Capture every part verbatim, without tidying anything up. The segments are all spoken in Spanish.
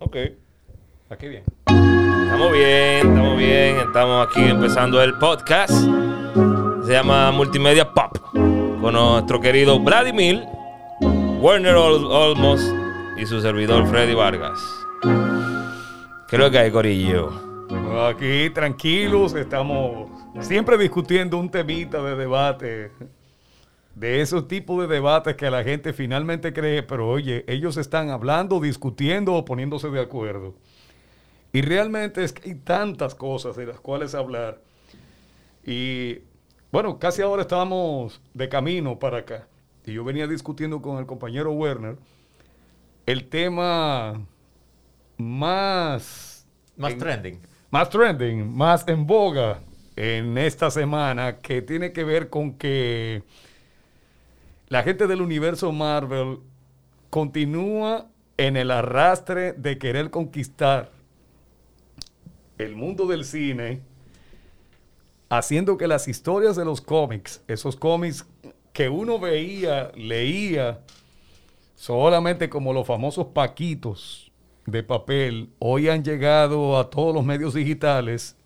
Ok. Aquí bien. Estamos bien, estamos bien. Estamos aquí empezando el podcast. Se llama Multimedia Pop. Con nuestro querido Vladimir, Werner Olmos y su servidor Freddy Vargas. ¿Qué es lo que hay, corillo? Aquí tranquilos, estamos siempre discutiendo un temita de debate. De esos tipos de debates que la gente finalmente cree, pero oye, ellos están hablando, discutiendo o poniéndose de acuerdo. Y realmente es que hay tantas cosas de las cuales hablar. Y bueno, casi ahora estábamos de camino para acá. Y yo venía discutiendo con el compañero Werner el tema más... Más en, trending. Más trending, más en boga en esta semana, que tiene que ver con que... la gente del universo Marvel continúa en el arrastre de querer conquistar el mundo del cine, haciendo que las historias de los cómics, esos cómics que uno veía, leía, solamente como los famosos paquitos de papel, hoy han llegado a todos los medios digitales,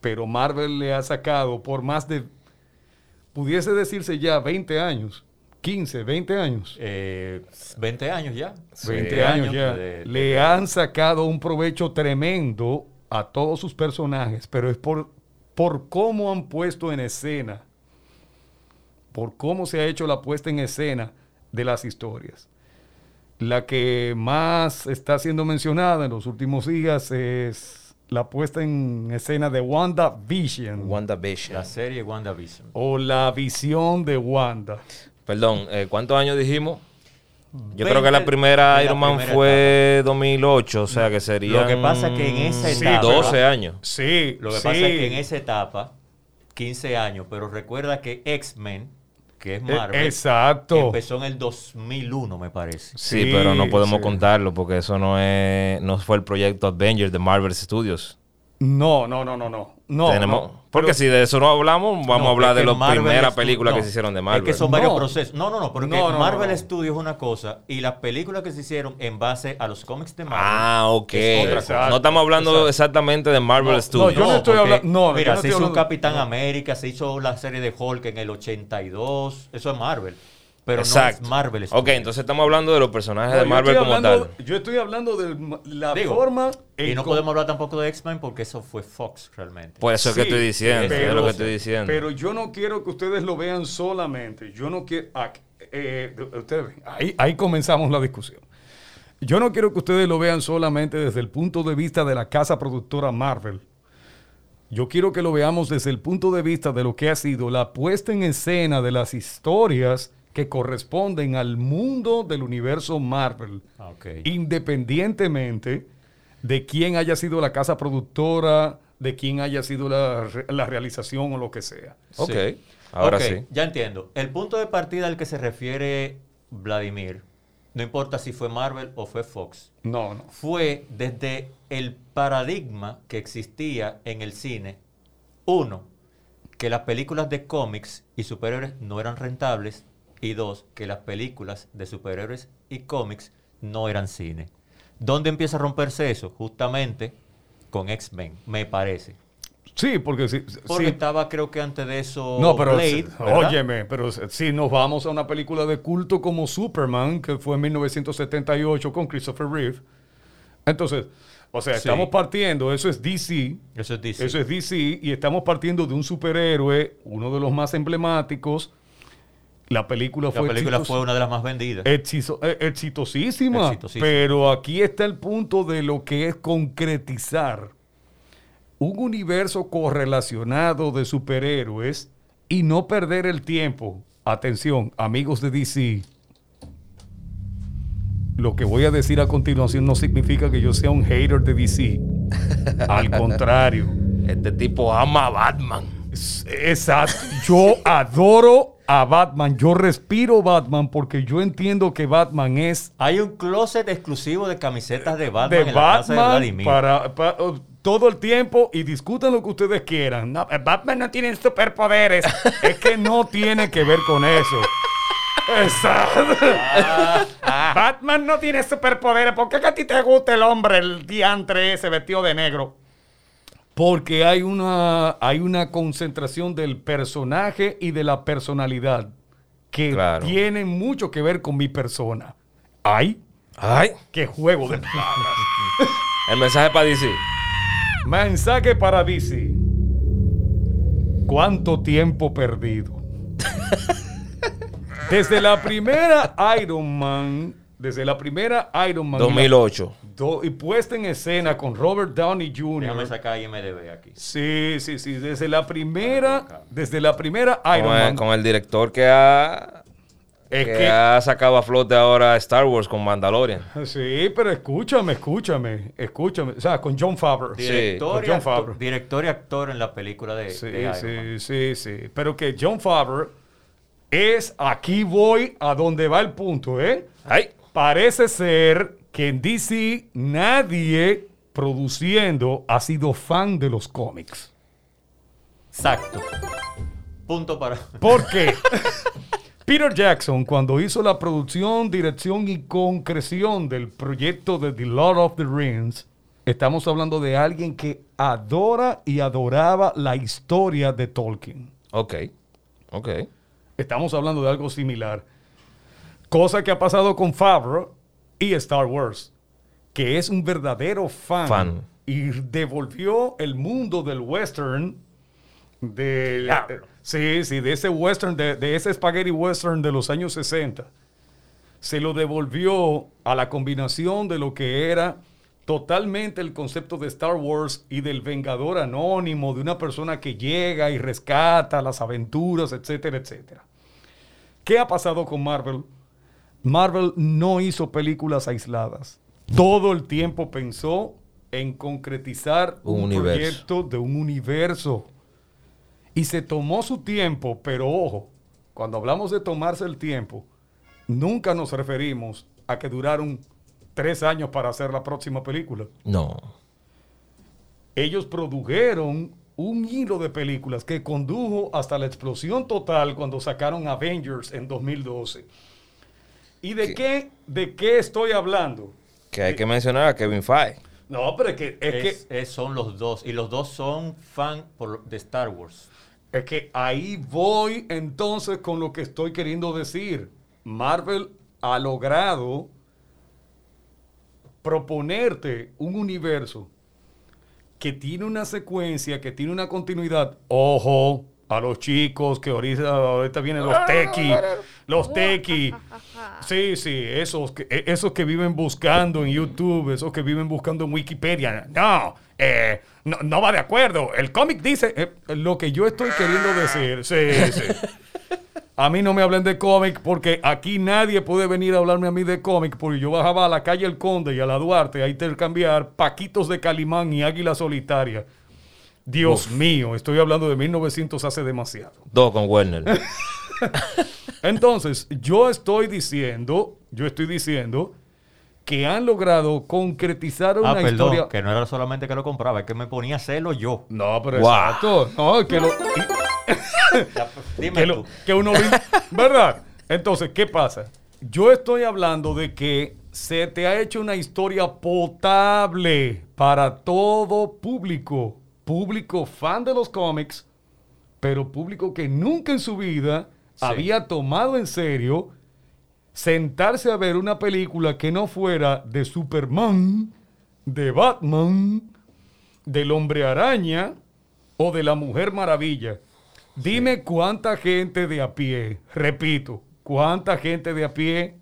pero Marvel le ha sacado por más de, pudiese decirse ya, veinte años. quince, veinte años. Eh, veinte años ya. veinte, veinte años, años ya. De, de, Le han sacado un provecho tremendo a todos sus personajes, pero es por, por cómo han puesto en escena, por cómo se ha hecho la puesta en escena de las historias. La que más está siendo mencionada en los últimos días es... la puesta en escena de WandaVision. WandaVision. La serie WandaVision. O la visión de Wanda. Perdón, eh, ¿cuántos años dijimos? Yo creo que la primera Iron Man fue dos mil ocho, o sea que serían... Lo que pasa es que en esa etapa... Sí, doce años. Sí, Lo que sí. pasa es que en esa etapa, quince años, pero recuerda que X-Men, que es Marvel... Exacto. Empezó en el dos mil uno, me parece. Sí, sí pero no podemos sí. contarlo porque eso no es... No fue el proyecto Avengers de Marvel Studios. No, no, no, no, no. no, Tenemos, no porque pero, si de eso no hablamos, vamos no, a hablar de las primeras películas no, que se hicieron de Marvel. Es que son varios no. procesos. No, no, no, porque no, no, Marvel no, no. Studios es una cosa y las películas que se hicieron en base a los cómics de Marvel. Ah, ok. Es otra cosa. No estamos hablando Exacto. exactamente de Marvel no, Studios. No, yo no, no estoy porque, hablando. No, mira, no se hizo hablando. Capitán no. América, se hizo la serie de Hulk en el ochenta y dos. Eso es Marvel. Pero Exacto. no es Marvel Studios. Ok, entonces estamos hablando de los personajes no, de Marvel como hablando, tal. Yo estoy hablando de la Digo, forma... Y no podemos hablar tampoco de X-Men porque eso fue Fox realmente. Pues eso sí, es que estoy diciendo, pero, es lo que estoy diciendo. Pero yo no quiero que ustedes lo vean solamente. Yo no quiero... Ah, eh, ustedes ven, ahí, ahí comenzamos la discusión. Yo no quiero que ustedes lo vean solamente desde el punto de vista de la casa productora Marvel. Yo quiero que lo veamos desde el punto de vista de lo que ha sido la puesta en escena de las historias... que corresponden al mundo del universo Marvel, okay. independientemente de quién haya sido la casa productora, de quién haya sido la, la realización o lo que sea. Ok, sí. ahora okay. sí. Ya entiendo. El punto de partida al que se refiere Vladimir, no importa si fue Marvel o fue Fox, no, no. fue desde el paradigma que existía en el cine, uno, que las películas de cómics y superhéroes no eran rentables, y dos, que las películas de superhéroes y cómics no eran cine. ¿Dónde empieza a romperse eso? Justamente con X-Men, me parece. Sí, porque... Si, porque sí. estaba, creo que antes de eso, no, pero Blade, si, óyeme, pero si nos vamos a una película de culto como Superman, que fue en mil novecientos setenta y ocho con Christopher Reeve, entonces, o sea, estamos sí. partiendo, eso es D C. Eso es D C. Eso es D C, y estamos partiendo de un superhéroe, uno de los más emblemáticos. La película, fue, la película fue una de las más vendidas. Exitoso, exitosísima, exitosísima. Pero aquí está el punto de lo que es concretizar un universo correlacionado de superhéroes y no perder el tiempo. Atención, amigos de D C. Lo que voy a decir a continuación no significa que yo sea un hater de D C. Al contrario. Este tipo ama a Batman. Exacto. Yo adoro a Batman, yo respiro Batman porque yo entiendo que Batman es... Hay un closet exclusivo de camisetas de Batman de en la Batman casa de Vladimir. Para, para todo el tiempo y discutan lo que ustedes quieran. No, Batman no tiene superpoderes. Es que no tiene que ver con eso. Exacto. Ah, ah. Batman no tiene superpoderes. ¿Por qué que a ti te gusta el hombre, el diantre ese vestido de negro? Porque hay una, hay una concentración del personaje y de la personalidad que claro. tiene mucho que ver con mi persona. ¡Ay! ¡Ay! ¡Qué juego de palabras! El mensaje para D C. Mensaje para D C. ¿Cuánto tiempo perdido? Desde la primera Iron Man... Desde la primera Iron Man... dos mil ocho. Do, y puesta en escena con Robert Downey junior Déjame sacar I M D B aquí. Sí, sí, sí. Desde la primera... Desde la primera Iron con el, Man... Con el director que ha... Es que, que ha sacado a flote ahora Star Wars con Mandalorian. Sí, pero escúchame, escúchame. Escúchame. O sea, con Jon Favreau. Director, sí, y, Jon actor, Favreau. Director y actor en la película de, sí, de Iron sí, Man. Sí, sí, sí. Pero que Jon Favreau es... Aquí voy a donde va el punto, ¿eh? ¡Ay! Parece ser que en D C nadie produciendo ha sido fan de los cómics. Exacto. Punto para... ¿Por qué? Peter Jackson, cuando hizo la producción, dirección y concreción del proyecto de The Lord of the Rings, estamos hablando de alguien que adora y adoraba la historia de Tolkien. Ok, ok. Estamos hablando de algo similar. Cosa que ha pasado con Favreau y Star Wars, que es un verdadero fan, fan. Y devolvió el mundo del western, de, la, de sí, sí, de ese western, de, de ese spaghetti western de los años sesenta. Se lo devolvió a la combinación de lo que era totalmente el concepto de Star Wars y del vengador anónimo, de una persona que llega y rescata las aventuras, etcétera, etcétera. ¿Qué ha pasado con Marvel? Marvel no hizo películas aisladas. Todo el tiempo pensó en concretizar un, un proyecto de un universo. Y se tomó su tiempo, pero ojo, cuando hablamos de tomarse el tiempo, nunca nos referimos a que duraron tres años para hacer la próxima película. No. Ellos produjeron un hilo de películas que condujo hasta la explosión total cuando sacaron Avengers en dos mil doce. ¿Y de qué, de qué estoy hablando? Que hay que mencionar a Kevin Feige. No, pero es que... Es es, que es, son los dos. Y los dos son fan por, de Star Wars. Es que ahí voy entonces con lo que estoy queriendo decir. Marvel ha logrado proponerte un universo que tiene una secuencia, que tiene una continuidad. Ojo a los chicos que ahorita, ahorita vienen los tequis. Los tequis. Sí, sí, esos que, esos que viven buscando en YouTube, esos que viven buscando en Wikipedia. No, eh, no, no va de acuerdo. El cómic dice eh, lo que yo estoy queriendo decir. Sí, sí. A mí no me hablen de cómic porque aquí nadie puede venir a hablarme a mí de cómic porque yo bajaba a la calle El Conde y a la Duarte a intercambiar paquitos de Calimán y Águila Solitaria. Dios Uf. mío, estoy hablando de mil novecientos hace demasiado. Dos con Werner. Entonces, yo estoy diciendo, yo estoy diciendo que han logrado concretizar una ah, perdón, historia. Que no era solamente que lo compraba, es que me ponía a hacerlo yo. No, pero wow. exacto. No, que lo. Ya, dime que, lo, tú. que uno. ¿Verdad? Entonces, ¿qué pasa? Yo estoy hablando de que se te ha hecho una historia potable para todo público. Público fan de los cómics, pero público que nunca en su vida sí. había tomado en serio sentarse a ver una película que no fuera de Superman, de Batman, del Hombre Araña o de la Mujer Maravilla. Dime sí. cuánta gente de a pie, repito, cuánta gente de a pie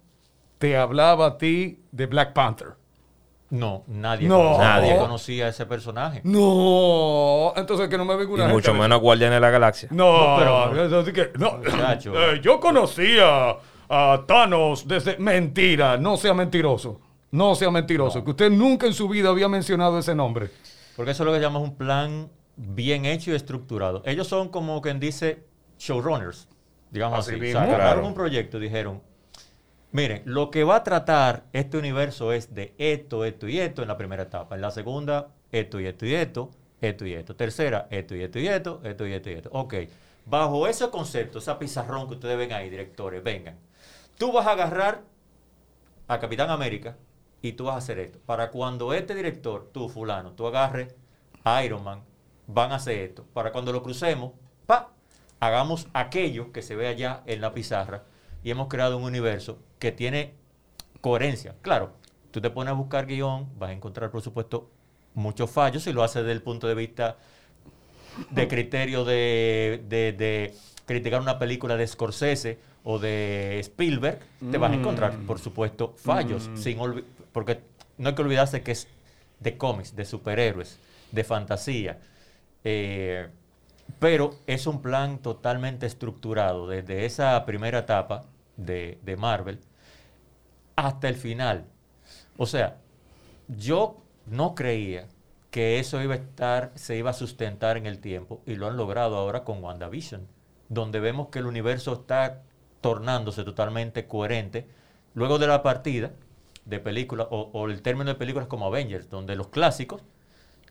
te hablaba a ti de Black Panther. No, nadie, no. Conocía, nadie conocía a ese personaje. No, entonces que no me venga una y mucho gente menos Guardianes de la Galaxia. No, no pero así que, no. eh, yo conocía a Thanos desde... Mentira, no sea mentiroso. No sea mentiroso, no. Que usted nunca en su vida había mencionado ese nombre. Porque eso es lo que llamamos un plan bien hecho y estructurado. Ellos son como quien dice showrunners, digamos así. así. Sacaron claro. un proyecto, dijeron... Miren, lo que va a tratar este universo es de esto, esto y esto en la primera etapa. En la segunda, esto y esto y esto, esto y esto. Tercera, esto y esto y esto, esto y esto y esto. Ok, bajo ese concepto, ese pizarrón que ustedes ven ahí, directores, vengan. tú vas a agarrar a Capitán América y tú vas a hacer esto. Para cuando este director, tú fulano, tú agarres a Iron Man, van a hacer esto. Para cuando lo crucemos, pa, hagamos aquello que se ve allá en la pizarra, y hemos creado un universo que tiene coherencia. Claro, tú te pones a buscar guión, vas a encontrar, por supuesto, muchos fallos si lo haces desde el punto de vista de criterio de, de, de criticar una película de Scorsese o de Spielberg, te vas a encontrar, por supuesto, fallos. Mm. Sin olvi- porque no hay que olvidarse que es de cómics, de superhéroes, de fantasía. Eh, pero es un plan totalmente estructurado desde esa primera etapa de, de Marvel hasta el final. O sea, yo no creía que eso iba a estar, se iba a sustentar en el tiempo, y lo han logrado ahora con WandaVision, donde vemos que el universo está tornándose totalmente coherente luego de la partida de películas, o, o el término de películas como Avengers, donde los clásicos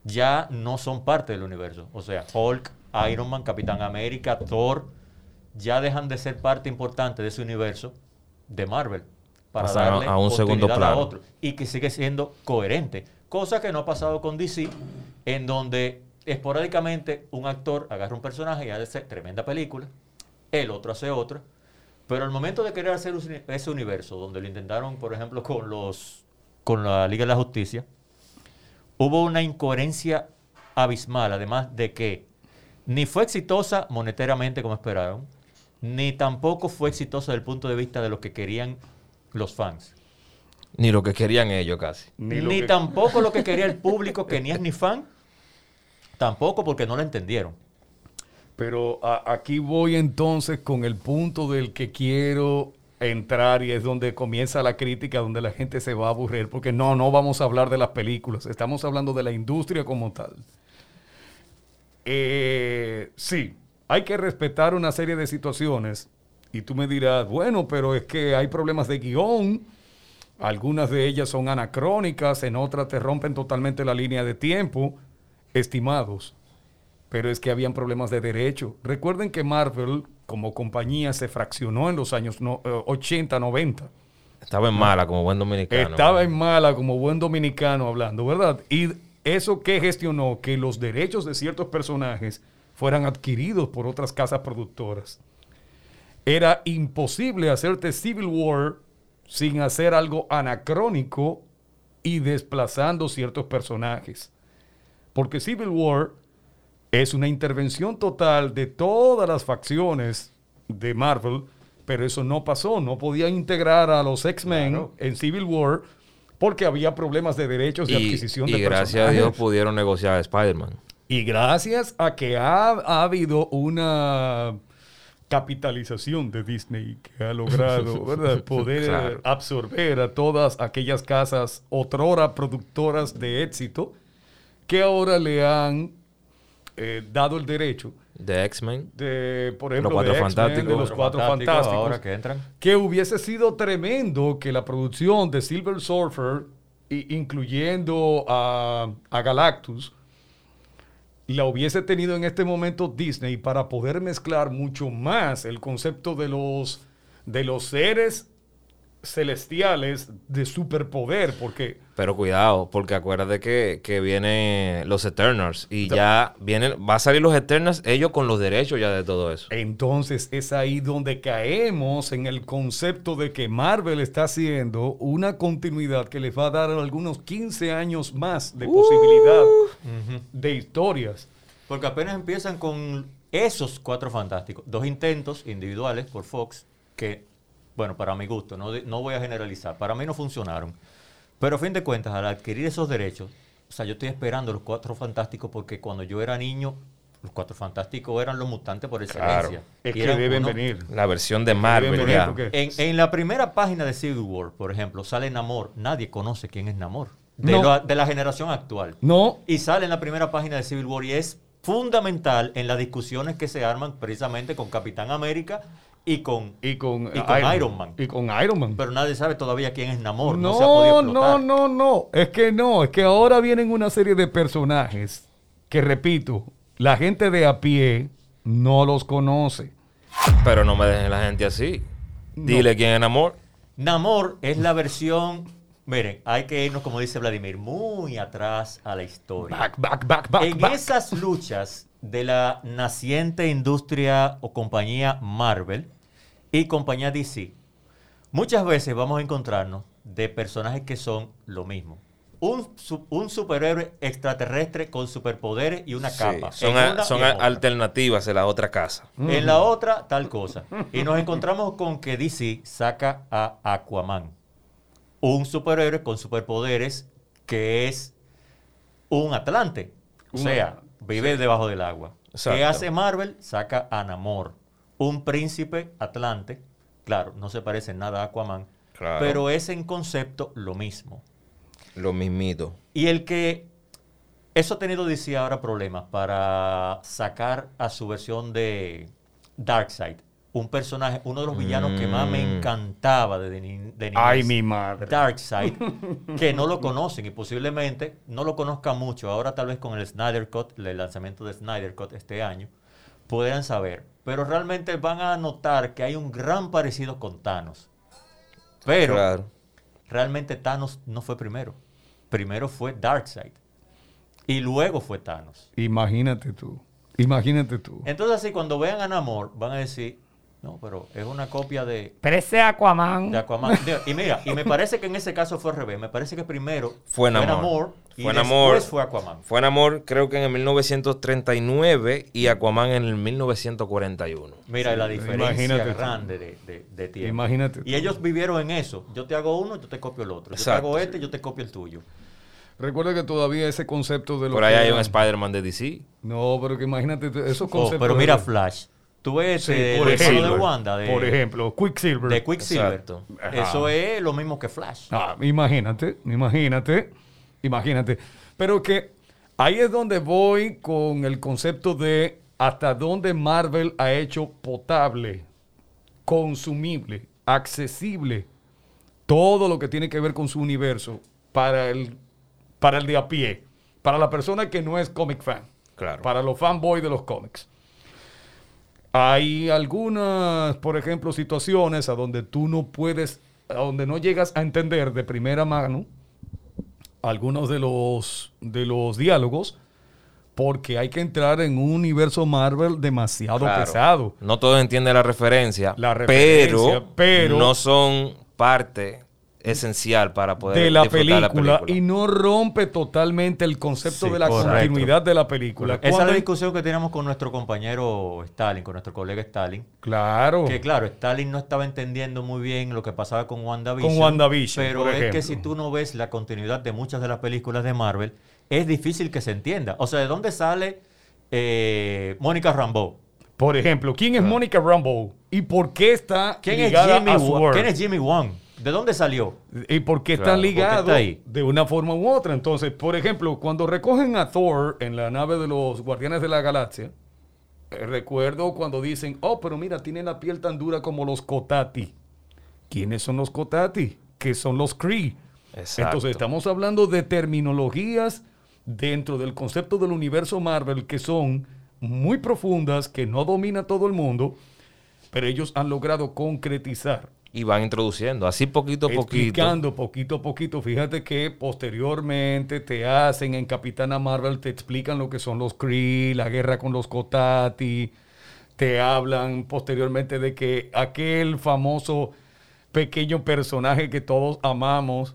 ya no son parte del universo. O sea, Hulk, Iron Man, Capitán América, Thor, ya dejan de ser parte importante de ese universo de Marvel para darle a un segundo plano a otro, y que sigue siendo coherente, cosa que no ha pasado con D C, en donde esporádicamente un actor agarra un personaje y hace tremenda película, el otro hace otra, pero al momento de querer hacer ese universo, donde lo intentaron, por ejemplo, con los con la Liga de la Justicia, hubo una incoherencia abismal, además de que ni fue exitosa monetariamente como esperaron, ni tampoco fue exitosa desde el punto de vista de lo que querían los fans. Ni lo que querían ellos casi. Ni, ni que... tampoco lo que quería el público, que ni es ni fan, tampoco, porque no lo entendieron. Pero a, aquí voy entonces con el punto del que quiero entrar, y es donde comienza la crítica, donde la gente se va a aburrir, porque no, no vamos a hablar de las películas, estamos hablando de la industria como tal. Eh, sí, hay que respetar una serie de situaciones, y tú me dirás, bueno, pero es que hay problemas de guión, algunas de ellas son anacrónicas, en otras te rompen totalmente la línea de tiempo, estimados, pero es que habían problemas de derecho. Recuerden que Marvel como compañía se fraccionó en los años no, ochenta, noventa. Estaba en mala como buen dominicano. Estaba en mala como buen dominicano hablando, ¿verdad? Y eso que gestionó que los derechos de ciertos personajes fueran adquiridos por otras casas productoras. Era imposible hacerte Civil War sin hacer algo anacrónico y desplazando ciertos personajes. Porque Civil War es una intervención total de todas las facciones de Marvel, pero eso no pasó. No podía integrar a los X-Men, claro, en Civil War porque había problemas de derechos de adquisición de personajes. Y gracias a Dios pudieron negociar a Spider-Man. Y gracias a que ha, ha habido una... capitalización de Disney que ha logrado, ¿verdad?, poder, claro, absorber a todas aquellas casas otrora productoras de éxito que ahora le han eh, dado el derecho de X-Men, de, por ejemplo, los de X-Men, de los Cuatro Fantásticos, ahora que entran, que hubiese sido tremendo que la producción de Silver Surfer, y, incluyendo a, a Galactus, la hubiese tenido en este momento Disney para poder mezclar mucho más el concepto de los, de los seres celestiales de superpoder, porque... Pero cuidado, porque acuérdate que, que vienen los Eternals, y no, ya vienen, va a salir los Eternals, ellos con los derechos ya de todo eso. Entonces es ahí donde caemos en el concepto de que Marvel está haciendo una continuidad que les va a dar algunos quince años más de uh, posibilidad uh-huh. de historias. Porque apenas empiezan con esos Cuatro Fantásticos, dos intentos individuales por Fox que... Bueno, para mi gusto, no, no voy a generalizar. Para mí no funcionaron. Pero a fin de cuentas, al adquirir esos derechos, o sea, yo estoy esperando los Cuatro Fantásticos porque cuando yo era niño, los Cuatro Fantásticos eran los mutantes por excelencia. Claro, es y que deben uno, venir. La versión de Marvel. Ya. En, en la primera página de Civil War, por ejemplo, sale Namor. Nadie conoce quién es Namor. De, no. la, de la generación actual. No. Y sale en la primera página de Civil War y es fundamental en las discusiones que se arman precisamente con Capitán América y con, y con, y con Iron, Iron Man. Y con Iron Man. Pero nadie sabe todavía quién es Namor. No, no se ha podido explotar. No, no, no. Es que no. Es que ahora vienen una serie de personajes que, repito, la gente de a pie no los conoce. Pero no me dejen la gente así. Dile no. quién es Namor. Namor es la versión... Miren, hay que irnos, como dice Vladimir, muy atrás a la historia. Back, back, back, back. En back. esas luchas de la naciente industria o compañía Marvel y compañía D C, muchas veces vamos a encontrarnos de personajes que son lo mismo. Un, un superhéroe extraterrestre con superpoderes y una sí, capa. Son, a, una son a, alternativas en la otra casa. Mm. En la otra, tal cosa. Y nos encontramos con que D C saca a Aquaman. Un superhéroe con superpoderes que es un atlante. O sea, vive sí. debajo del agua. Exacto. ¿Qué hace Marvel? Saca a Namor. Un príncipe atlante. Claro, no se parece nada a Aquaman. Claro. Pero es en concepto lo mismo. Lo mismito. Y el que... Eso ha tenido D C ahora problemas para sacar a su versión de Darkseid. Un personaje, uno de los villanos mm. que más me encantaba de niñez. Ay, mi madre. Darkseid, que no lo conocen y posiblemente no lo conozcan mucho. Ahora tal vez con el Snyder Cut, el lanzamiento de Snyder Cut este año, podrán saber. Pero realmente van a notar que hay un gran parecido con Thanos. Pero claro. realmente Thanos no fue primero. Primero fue Darkseid. Y luego fue Thanos. Imagínate tú. Imagínate tú. Entonces así cuando vean a Namor, van a decir... No, pero es una copia de... Pero ese Aquaman. De Aquaman. Y mira, y me parece que en ese caso fue al revés. Me parece que primero fue Namor y fue después Namor, fue Aquaman. Fue Namor, creo que en el mil novecientos treinta y nueve y Aquaman en el mil novecientos cuarenta y uno. Mira sí, la diferencia imagínate grande de, de, de tiempo. Imagínate. Y ellos vivieron en eso. Yo te hago uno, yo te copio el otro. Yo Exacto. te hago este, yo te copio el tuyo. Recuerda que todavía ese concepto de... Lo Por ahí que hay eran... un Spider-Man de D C. No, pero que imagínate esos conceptos... Oh, pero mira de... Flash. Tú ves sí, de, por ejemplo, de Wanda. De, por ejemplo, Quicksilver. De Quicksilver. Eso es lo mismo que Flash. Ah, imagínate, imagínate, imagínate. Pero que ahí es donde voy con el concepto de hasta dónde Marvel ha hecho potable, consumible, accesible, todo lo que tiene que ver con su universo para el, para el de a pie, para la persona que no es comic fan, claro. para los fanboys de los cómics. Hay algunas, por ejemplo, situaciones a donde tú no puedes, a donde no llegas a entender de primera mano algunos de los, de los diálogos, porque hay que entrar en un universo Marvel demasiado claro, pesado. No todos entienden la referencia, la referencia pero, pero no son parte esencial para poder de la película, la película y no rompe totalmente el concepto sí, de la correcto. continuidad de la película. Esa es la discusión que teníamos con nuestro compañero Stalin, con nuestro colega Stalin. Claro. Que claro, Stalin no estaba entendiendo muy bien lo que pasaba con WandaVision. Con WandaVision, pero por es ejemplo. que si tú no ves la continuidad de muchas de las películas de Marvel, es difícil que se entienda. O sea, ¿de dónde sale eh, Mónica Rambeau? Por ejemplo, ¿quién es claro. Mónica Rambeau? ¿Y por qué está ¿Quién ligada es Jimmy a su Wong? ¿Quién es Jimmy Wong? ¿De dónde salió? ¿Y por qué claro, están ligados está de una forma u otra? Entonces, por ejemplo, cuando recogen a Thor en la nave de los Guardianes de la Galaxia, eh, recuerdo cuando dicen, oh, pero mira, tiene la piel tan dura como los Cotati. ¿Quiénes son los Cotati? ¿Qué son los Kree? Exacto. Entonces, estamos hablando de terminologías dentro del concepto del universo Marvel que son muy profundas, que no domina todo el mundo, pero ellos han logrado concretizar. Y van introduciendo, así poquito a poquito. Explicando poquito a poquito. Fíjate que posteriormente te hacen en Capitana Marvel, te explican lo que son los Kree, la guerra con los Cotati. Te hablan posteriormente de que aquel famoso pequeño personaje que todos amamos,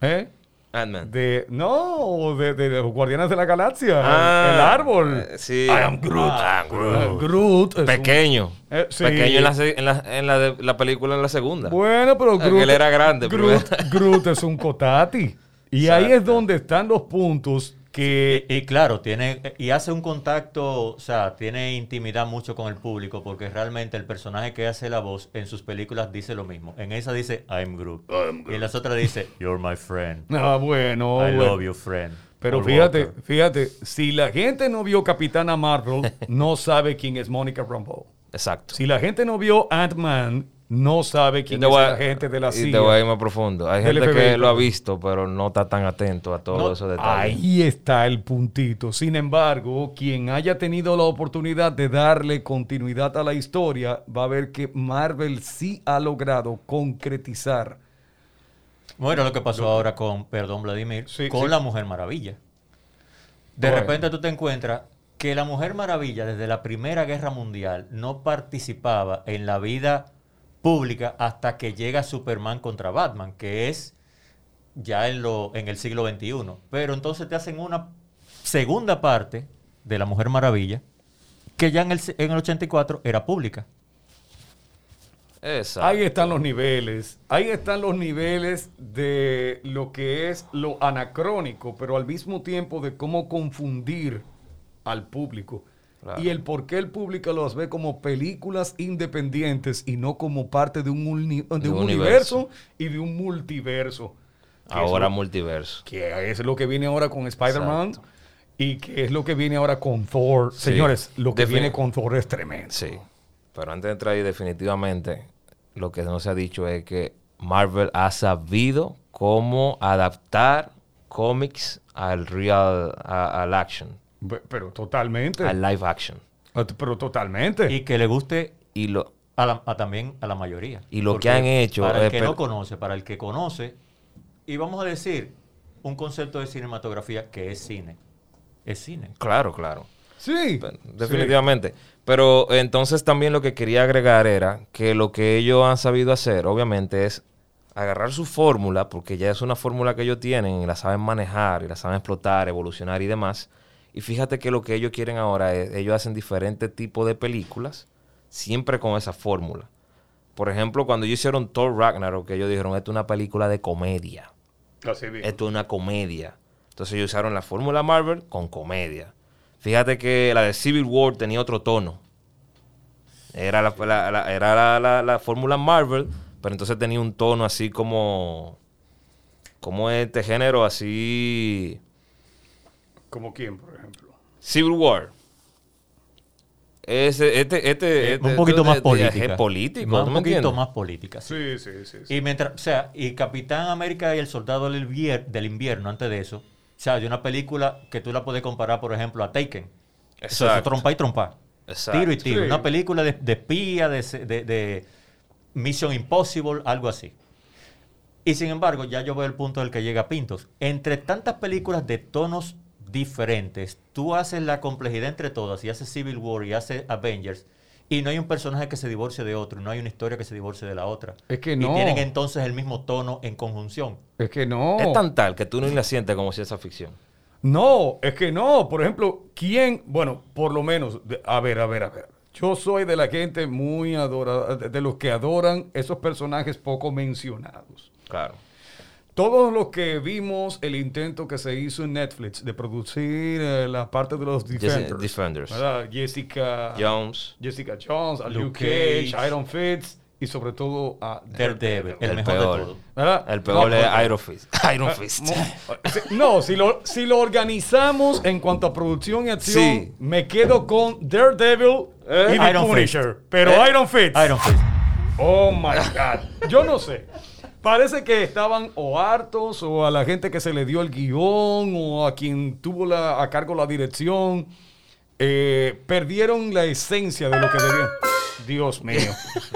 ¿eh? Ant-Man. De, no, de, de, de los Guardianes de la Galaxia. Ah, el, el árbol. Eh, sí. I am Groot. Ah, Groot. Groot pequeño. Un, eh, sí. Pequeño en la, en, la, en la, de, la película en la segunda. Bueno, pero Groot. Él era grande. Groot, Groot es un Cotati. Y Exacto. ahí es donde están los puntos que... Y, y claro, tiene... Y hace un contacto, o sea, tiene intimidad mucho con el público porque realmente el personaje que hace la voz en sus películas dice lo mismo. En esa dice, I'm Groot. I'm Groot. Y en las otras dice, you're my friend. Ah, bueno. I bueno. love you, friend. Pero fíjate, Walker. fíjate, si la gente no vio Capitana Marvel, no sabe quién es Mónica Rambeau. Exacto. Si la gente no vio Ant-Man, no sabe quién es la gente de la silla. Y te voy a ir más profundo. Hay gente F B I, que lo ha visto, pero no está tan atento a todos no, esos detalles. Ahí está el puntito. Sin embargo, quien haya tenido la oportunidad de darle continuidad a la historia, va a ver que Marvel sí ha logrado concretizar. Bueno, lo que pasó lo... ahora con, perdón, Vladimir, sí, con sí. la Mujer Maravilla. De bueno. repente tú te encuentras que la Mujer Maravilla, desde la Primera Guerra Mundial, no participaba en la vida pública hasta que llega Superman contra Batman, que es ya en, lo, en el siglo veintiuno. Pero entonces te hacen una segunda parte de la Mujer Maravilla que ya en el, en el ochenta y cuatro era pública. Exacto. Ahí están los niveles. Ahí están los niveles de lo que es lo anacrónico, pero al mismo tiempo de cómo confundir al público. Claro. Y el por qué el público los ve como películas independientes y no como parte de un, uni- de de un universo. universo y de un multiverso. Ahora lo, multiverso. Que es lo que viene ahora con Spider-Man. Exacto. Y que es lo que viene ahora con Thor. Sí. Señores, lo que Defin- viene con Thor es tremendo. Sí. Pero antes de entrar ahí, definitivamente, lo que no se ha dicho es que Marvel ha sabido cómo adaptar cómics al real, a, al action. Pero totalmente. Al live action. Pero totalmente. Y que le guste y lo, a la, a también a la mayoría. Y lo Porque que han hecho... Para el que per... no conoce, para el que conoce, y vamos a decir, un concepto de cinematografía que es cine. Es cine. Claro, claro. Sí. Definitivamente. Sí. Pero entonces también lo que quería agregar era que lo que ellos han sabido hacer, obviamente, es agarrar su fórmula, porque ya es una fórmula que ellos tienen y la saben manejar, y la saben explotar, evolucionar y demás. Y fíjate que lo que ellos quieren ahora es, ellos hacen diferentes tipos de películas, siempre con esa fórmula. Por ejemplo, cuando ellos hicieron Thor Ragnarok, que ellos dijeron, esto es una película de comedia. Así bien. Esto es una comedia. Entonces ellos usaron la fórmula Marvel con comedia. Fíjate que la de Civil War tenía otro tono. Era la, la, la, era la, la, la fórmula Marvel, pero entonces tenía un tono así como... Como este género así... ¿Como quién, por ejemplo? Civil War. Ese, este, este, eh, este, un poquito este, más política. político. Más, un poquito entiendes? más política. Sí. Sí, sí, sí, sí. Y mientras, o sea, y Capitán América y el Soldado del, vier, del Invierno, antes de eso, o sea, hay una película que tú la puedes comparar, por ejemplo, a Taken. Exacto. O sea, trompa y trompa. Exacto. Tiro y tiro. Sí. Una película de, de espía, de, de, de Mission Impossible, algo así. Y sin embargo, ya yo veo el punto del que llega Pintos. Entre tantas películas de tonos diferentes, tú haces la complejidad entre todas y haces Civil War y haces Avengers y no hay un personaje que se divorcie de otro, no hay una historia que se divorcie de la otra. Es que no. Y tienen entonces el mismo tono en conjunción. Es que no. Es tan tal que tú no la sientes como si esa ficción. No, es que no. Por ejemplo, ¿quién? Bueno, por lo menos, a ver, a ver, a ver. Yo soy de la gente muy adorada, de los que adoran esos personajes poco mencionados. Claro. Todos los que vimos el intento que se hizo en Netflix de producir eh, la parte de los Defenders. Defenders. Jessica Jones. Jessica Jones, a Luke Cage, Cage, Iron Fist y sobre todo a Daredevil. El, el mejor peor. de todo. ¿Verdad? El peor no, es porque... Iron Fist. Iron Fist. No, si lo, si lo organizamos en cuanto a producción y acción, sí. me quedo con Daredevil eh, y The Iron Punisher. Fist. Pero eh, Iron Fist. Iron Fist. Oh my God. Yo no sé. Parece que estaban o hartos o a la gente que se le dio el guión o a quien tuvo la, a cargo la dirección. Eh, perdieron la esencia de lo que debían. Dios mío.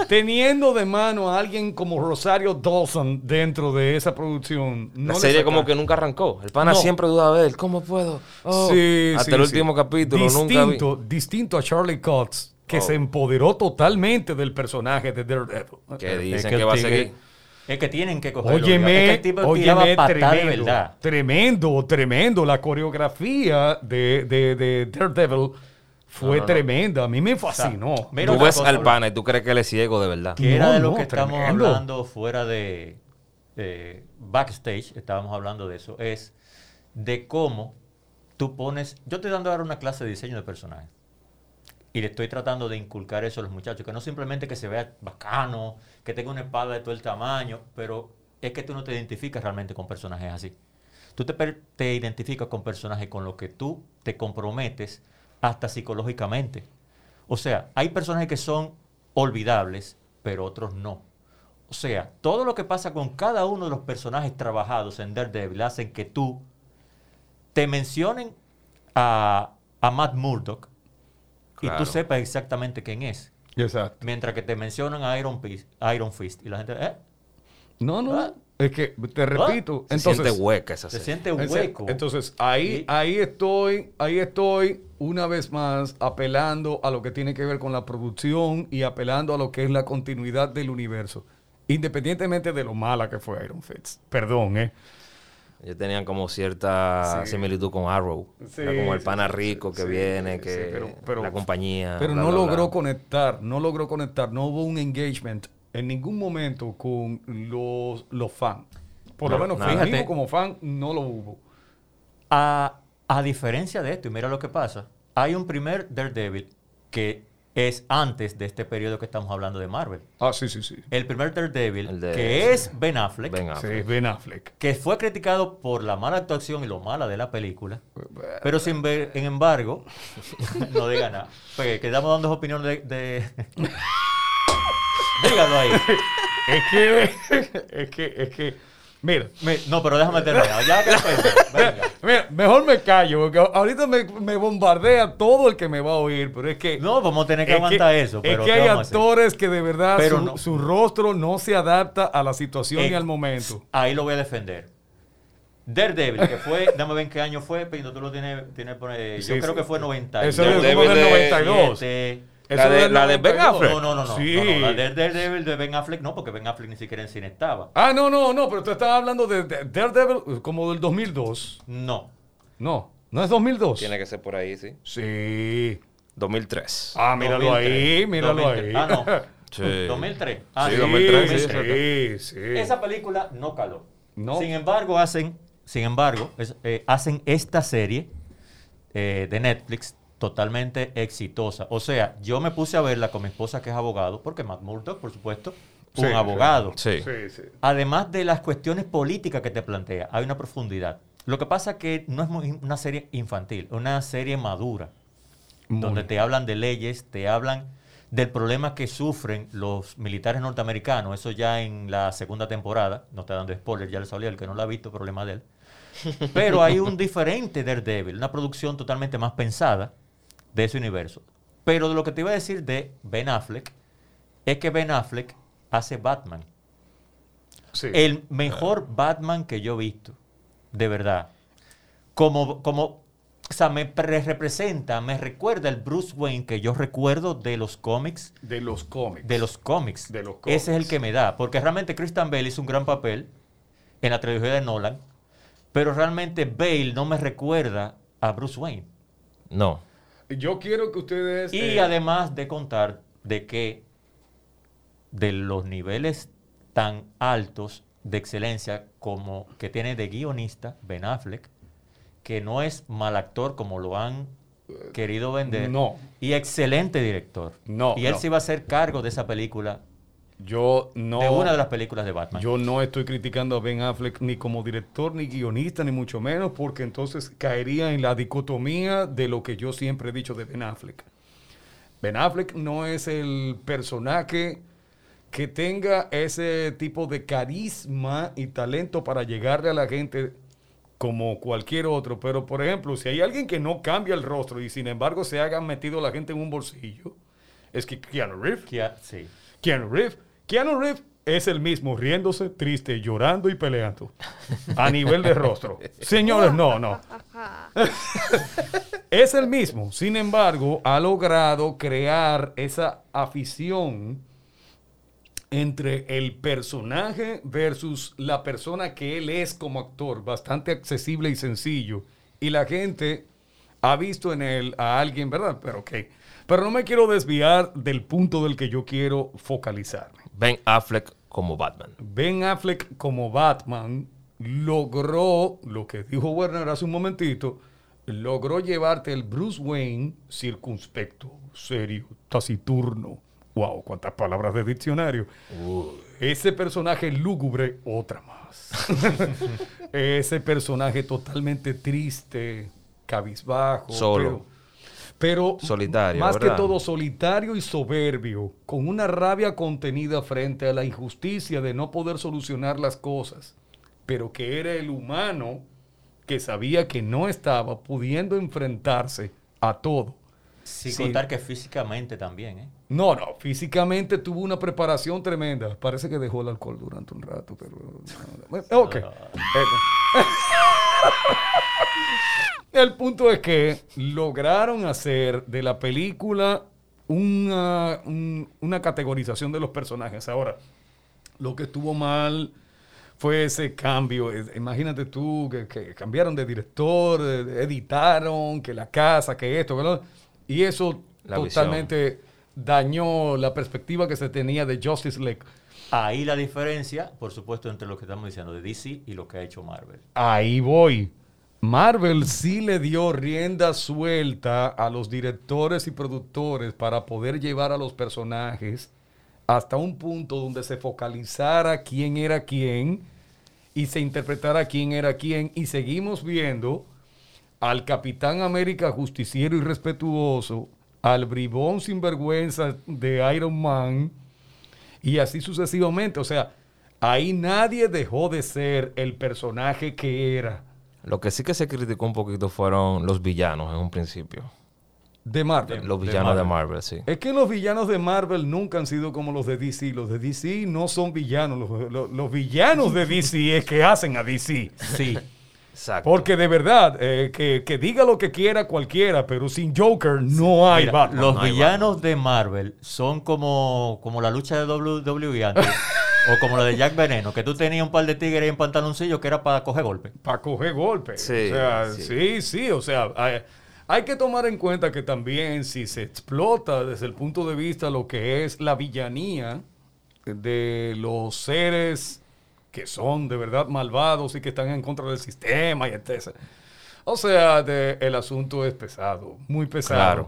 Teniendo de mano a alguien como Rosario Dawson dentro de esa producción. No la serie como que nunca arrancó. El pana no. siempre dudaba de él. ¿Cómo puedo? Oh, sí, hasta sí, el último sí. capítulo. Distinto, nunca vi. distinto a Charlie Cox, que oh. se empoderó totalmente del personaje de Daredevil. Que dicen que, que va a seguir. Es que tienen que cogerlo. Óyeme, es que el tipo óyeme tremendo, de verdad. tremendo, tremendo. La coreografía de, de, de Daredevil fue no, no, tremenda. A mí me fascinó. O sea, mira, tú ves cosa, al pana y tú crees que él es ciego de verdad. Que era no, de lo no, que tremendo. Estamos hablando fuera de eh, backstage, estábamos hablando de eso, es de cómo tú pones... Yo estoy dando ahora una clase de diseño de personajes y le estoy tratando de inculcar eso a los muchachos, que no simplemente que se vea bacano, que tenga una espada de todo el tamaño, pero es que tú no te identificas realmente con personajes así. Tú te, te identificas con personajes con los que tú te comprometes hasta psicológicamente. O sea, hay personajes que son olvidables, pero otros no. O sea, todo lo que pasa con cada uno de los personajes trabajados en Daredevil hacen que tú te mencionen a, a Matt Murdock, claro, y tú sepas exactamente quién es. Exacto. Mientras que te mencionan a Iron Fist, Iron Fist y la gente, ¿eh? No, no, ¿ah? Es que, te repito, ¿ah? Entonces, se siente hueca esa serie. Se siente hueco. Entonces, ahí, ¿sí? ahí estoy, ahí estoy una vez más apelando a lo que tiene que ver con la producción y apelando a lo que es la continuidad del universo, independientemente de lo mala que fue Iron Fist. Perdón, ¿eh? Ellos tenían como cierta sí. similitud con Arrow. Sí, era como el pana rico que sí, viene, que sí, pero, pero, la compañía. Pero bla, no bla, logró bla. conectar, no logró conectar. No hubo un engagement en ningún momento con los, los fans. Por no, lo menos, nada. Fíjate, como fan, no lo hubo. A, a diferencia de esto, y mira lo que pasa, hay un primer Daredevil que es antes de este periodo que estamos hablando de Marvel. Ah, sí, sí, sí. El primer Daredevil, el de, que es Ben Affleck. Ben Affleck. Sí, es Ben Affleck. Que fue criticado por la mala actuación y lo mala de la película. Pero sin ver, en embargo, no diga nada. Porque quedamos dando opiniones de... de... Dígalo ahí. es que... Es que... Es que... Mira, me, no, pero déjame terminar. Ya que venga. Mira, mejor me callo, porque ahorita me, me bombardea todo el que me va a oír, pero es que... No, vamos a tener que es aguantar que, eso. Pero es que hay actores que de verdad pero su, no, su rostro no se adapta a la situación es, ni al momento. Ahí lo voy a defender. Daredevil, que fue... Dame ver qué año fue, pero tú lo tienes... tienes eh, yo sí, creo sí. que fue noventa y dos. Eso es como del noventa y dos. Siete, la de, la de Ben Affleck. No, no, no. no, sí. no, no la de Daredevil de Ben Affleck no, porque Ben Affleck ni siquiera en cine estaba. Ah, no, no, no, pero tú estabas hablando de, de Daredevil como del dos mil dos. No. No, no es dos mil dos. Tiene que ser por ahí, sí. Sí. dos mil tres. Ah, míralo dos mil tres. Ahí, míralo dos mil tres. Ahí. Ah, no. Sí. dos mil tres. Ah, sí, sí, dos mil tres. Sí, sí. Esa película no caló. No. Sin embargo, hacen, sin embargo, es, eh, hacen esta serie eh, de Netflix totalmente exitosa. O sea, yo me puse a verla con mi esposa, que es abogado, porque Matt Murdock, por supuesto, un sí, abogado. Sí. Sí, sí. Además de las cuestiones políticas que te plantea, hay una profundidad. Lo que pasa es que no es muy, una serie infantil, es una serie madura, muy donde te hablan de leyes, te hablan del problema que sufren los militares norteamericanos. Eso ya en la segunda temporada, no te dando spoiler, ya le salió el que no la ha visto, problema de él. Pero hay un diferente Daredevil, una producción totalmente más pensada de ese universo. Pero de lo que te iba a decir de Ben Affleck es que Ben Affleck hace Batman. Sí, el mejor claro. Batman que yo he visto, de verdad. Como, como, o sea, me pre- representa, me recuerda el Bruce Wayne que yo recuerdo de los cómics. De los cómics. De los cómics. De los cómics. Ese es el que me da. Porque realmente Christian Bale hizo un gran papel en la trilogía de Nolan, pero realmente Bale no me recuerda a Bruce Wayne. No. Yo quiero que ustedes... Y eh, además de contar de que de los niveles tan altos de excelencia como que tiene de guionista Ben Affleck, que no es mal actor como lo han querido vender. No. Y excelente director. No. Y él no. se iba a hacer cargo de esa película. Yo no... De una de las películas de Batman. Yo no estoy criticando a Ben Affleck ni como director, ni guionista, ni mucho menos, porque entonces caería en la dicotomía de lo que yo siempre he dicho de Ben Affleck. Ben Affleck no es el personaje que tenga ese tipo de carisma y talento para llegarle a la gente como cualquier otro. Pero, por ejemplo, si hay alguien que no cambia el rostro y, sin embargo, se haga metido la gente en un bolsillo, es que Keanu Reeves... Keanu, sí. Keanu Reeves. Keanu Reeves es el mismo, riéndose, triste, llorando y peleando. A nivel de rostro. Señores, no, no. Es el mismo. Sin embargo, ha logrado crear esa afición entre el personaje versus la persona que él es como actor. Bastante accesible y sencillo. Y la gente ha visto en él a alguien, ¿verdad? Pero ok. Pero no me quiero desviar del punto del que yo quiero focalizarme. Ben Affleck como Batman. Ben Affleck como Batman logró, lo que dijo Werner hace un momentito, logró llevarte el Bruce Wayne circunspecto, serio, taciturno. ¡Wow! ¡Cuántas palabras de diccionario! Uh. Ese personaje lúgubre, otra más. Ese personaje totalmente triste, cabizbajo. Solo. Pero, pero solitario, más ¿verdad? que todo solitario y soberbio, con una rabia contenida frente a la injusticia de no poder solucionar las cosas, pero que era el humano que sabía que no estaba pudiendo enfrentarse a todo. Sin sí, contar que físicamente también, ¿eh? No, no, físicamente tuvo una preparación tremenda. Parece que dejó el alcohol durante un rato, pero... No, ok. El punto es que lograron hacer de la película una, un, una categorización de los personajes. Ahora, lo que estuvo mal... fue ese cambio. Imagínate tú que, que cambiaron de director, editaron, que la casa, que esto, que lo, y eso la totalmente visión. Dañó la perspectiva que se tenía de Justice League. Ahí la diferencia, por supuesto, entre lo que estamos diciendo de D C y lo que ha hecho Marvel. Ahí voy. Marvel sí le dio rienda suelta a los directores y productores para poder llevar a los personajes hasta un punto donde se focalizara quién era quién y se interpretara quién era quién. Y seguimos viendo al Capitán América justiciero y respetuoso, al bribón sinvergüenza de Iron Man y así sucesivamente. O sea, ahí nadie dejó de ser el personaje que era. Lo que sí que se criticó un poquito fueron los villanos en un principio. De Marvel. De, los villanos de Marvel. de Marvel, sí. Es que los villanos de Marvel nunca han sido como los de D C. Los de D C no son villanos. Los, los, los villanos de D C es que hacen a D C. Sí. Exacto. Porque de verdad, eh, que, que diga lo que quiera cualquiera, pero sin Joker no hay. Mira, Batman. Los no hay villanos Batman. de Marvel son como, como la lucha de W W E antes. O como la de Jack Veneno, que tú tenías un par de tigres y un pantaloncillo que era para coger golpes. Para coger golpes. Sí, o sea, sí. sí, sí. O sea... Hay, Hay que tomar en cuenta que también si se explota desde el punto de vista lo que es la villanía de los seres que son de verdad malvados y que están en contra del sistema y etcétera. O sea, de, el asunto es pesado, muy pesado. Claro.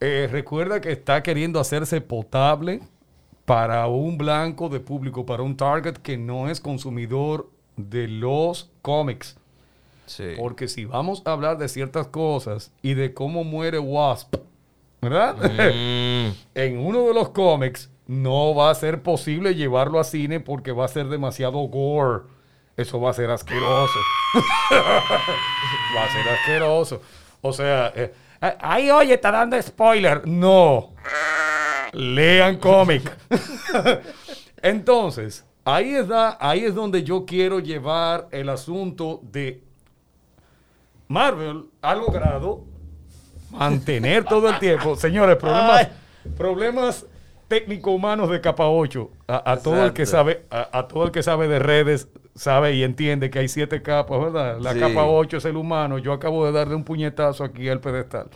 Eh, recuerda que está queriendo hacerse potable para un blanco de público, para un target que no es consumidor de los cómics. Sí. Porque si vamos a hablar de ciertas cosas y de cómo muere Wasp, ¿verdad? Mm. En uno de los cómics no va a ser posible llevarlo a cine porque va a ser demasiado gore. Eso va a ser asqueroso. Va a ser asqueroso. O sea, eh, ay, oye, está dando spoiler. No. Lean cómic. Entonces, ahí es, da, ahí es donde yo quiero llevar el asunto de Marvel ha logrado mantener todo el tiempo. Señores, problemas, problemas técnico-humanos de capa ocho. A, a, todo el que sabe, a, a todo el que sabe de redes sabe y entiende que hay siete capas, ¿verdad? La sí. capa ocho es el humano. Yo acabo de darle un puñetazo aquí al pedestal.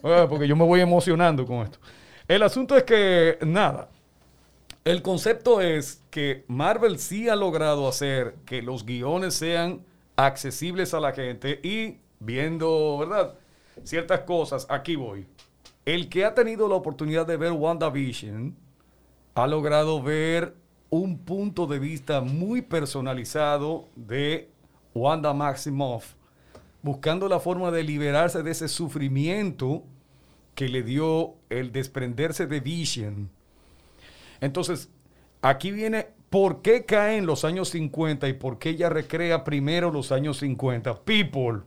Bueno, porque yo me voy emocionando con esto. El asunto es que, nada, el concepto es que Marvel sí ha logrado hacer que los guiones sean accesibles a la gente y viendo, ¿verdad?, ciertas cosas. Aquí voy. El que ha tenido la oportunidad de ver WandaVision ha logrado ver un punto de vista muy personalizado de Wanda Maximoff, buscando la forma de liberarse de ese sufrimiento que le dio el desprenderse de Vision. Entonces, aquí viene... ¿Por qué caen los años cincuenta y por qué ella recrea primero los años cincuenta? People,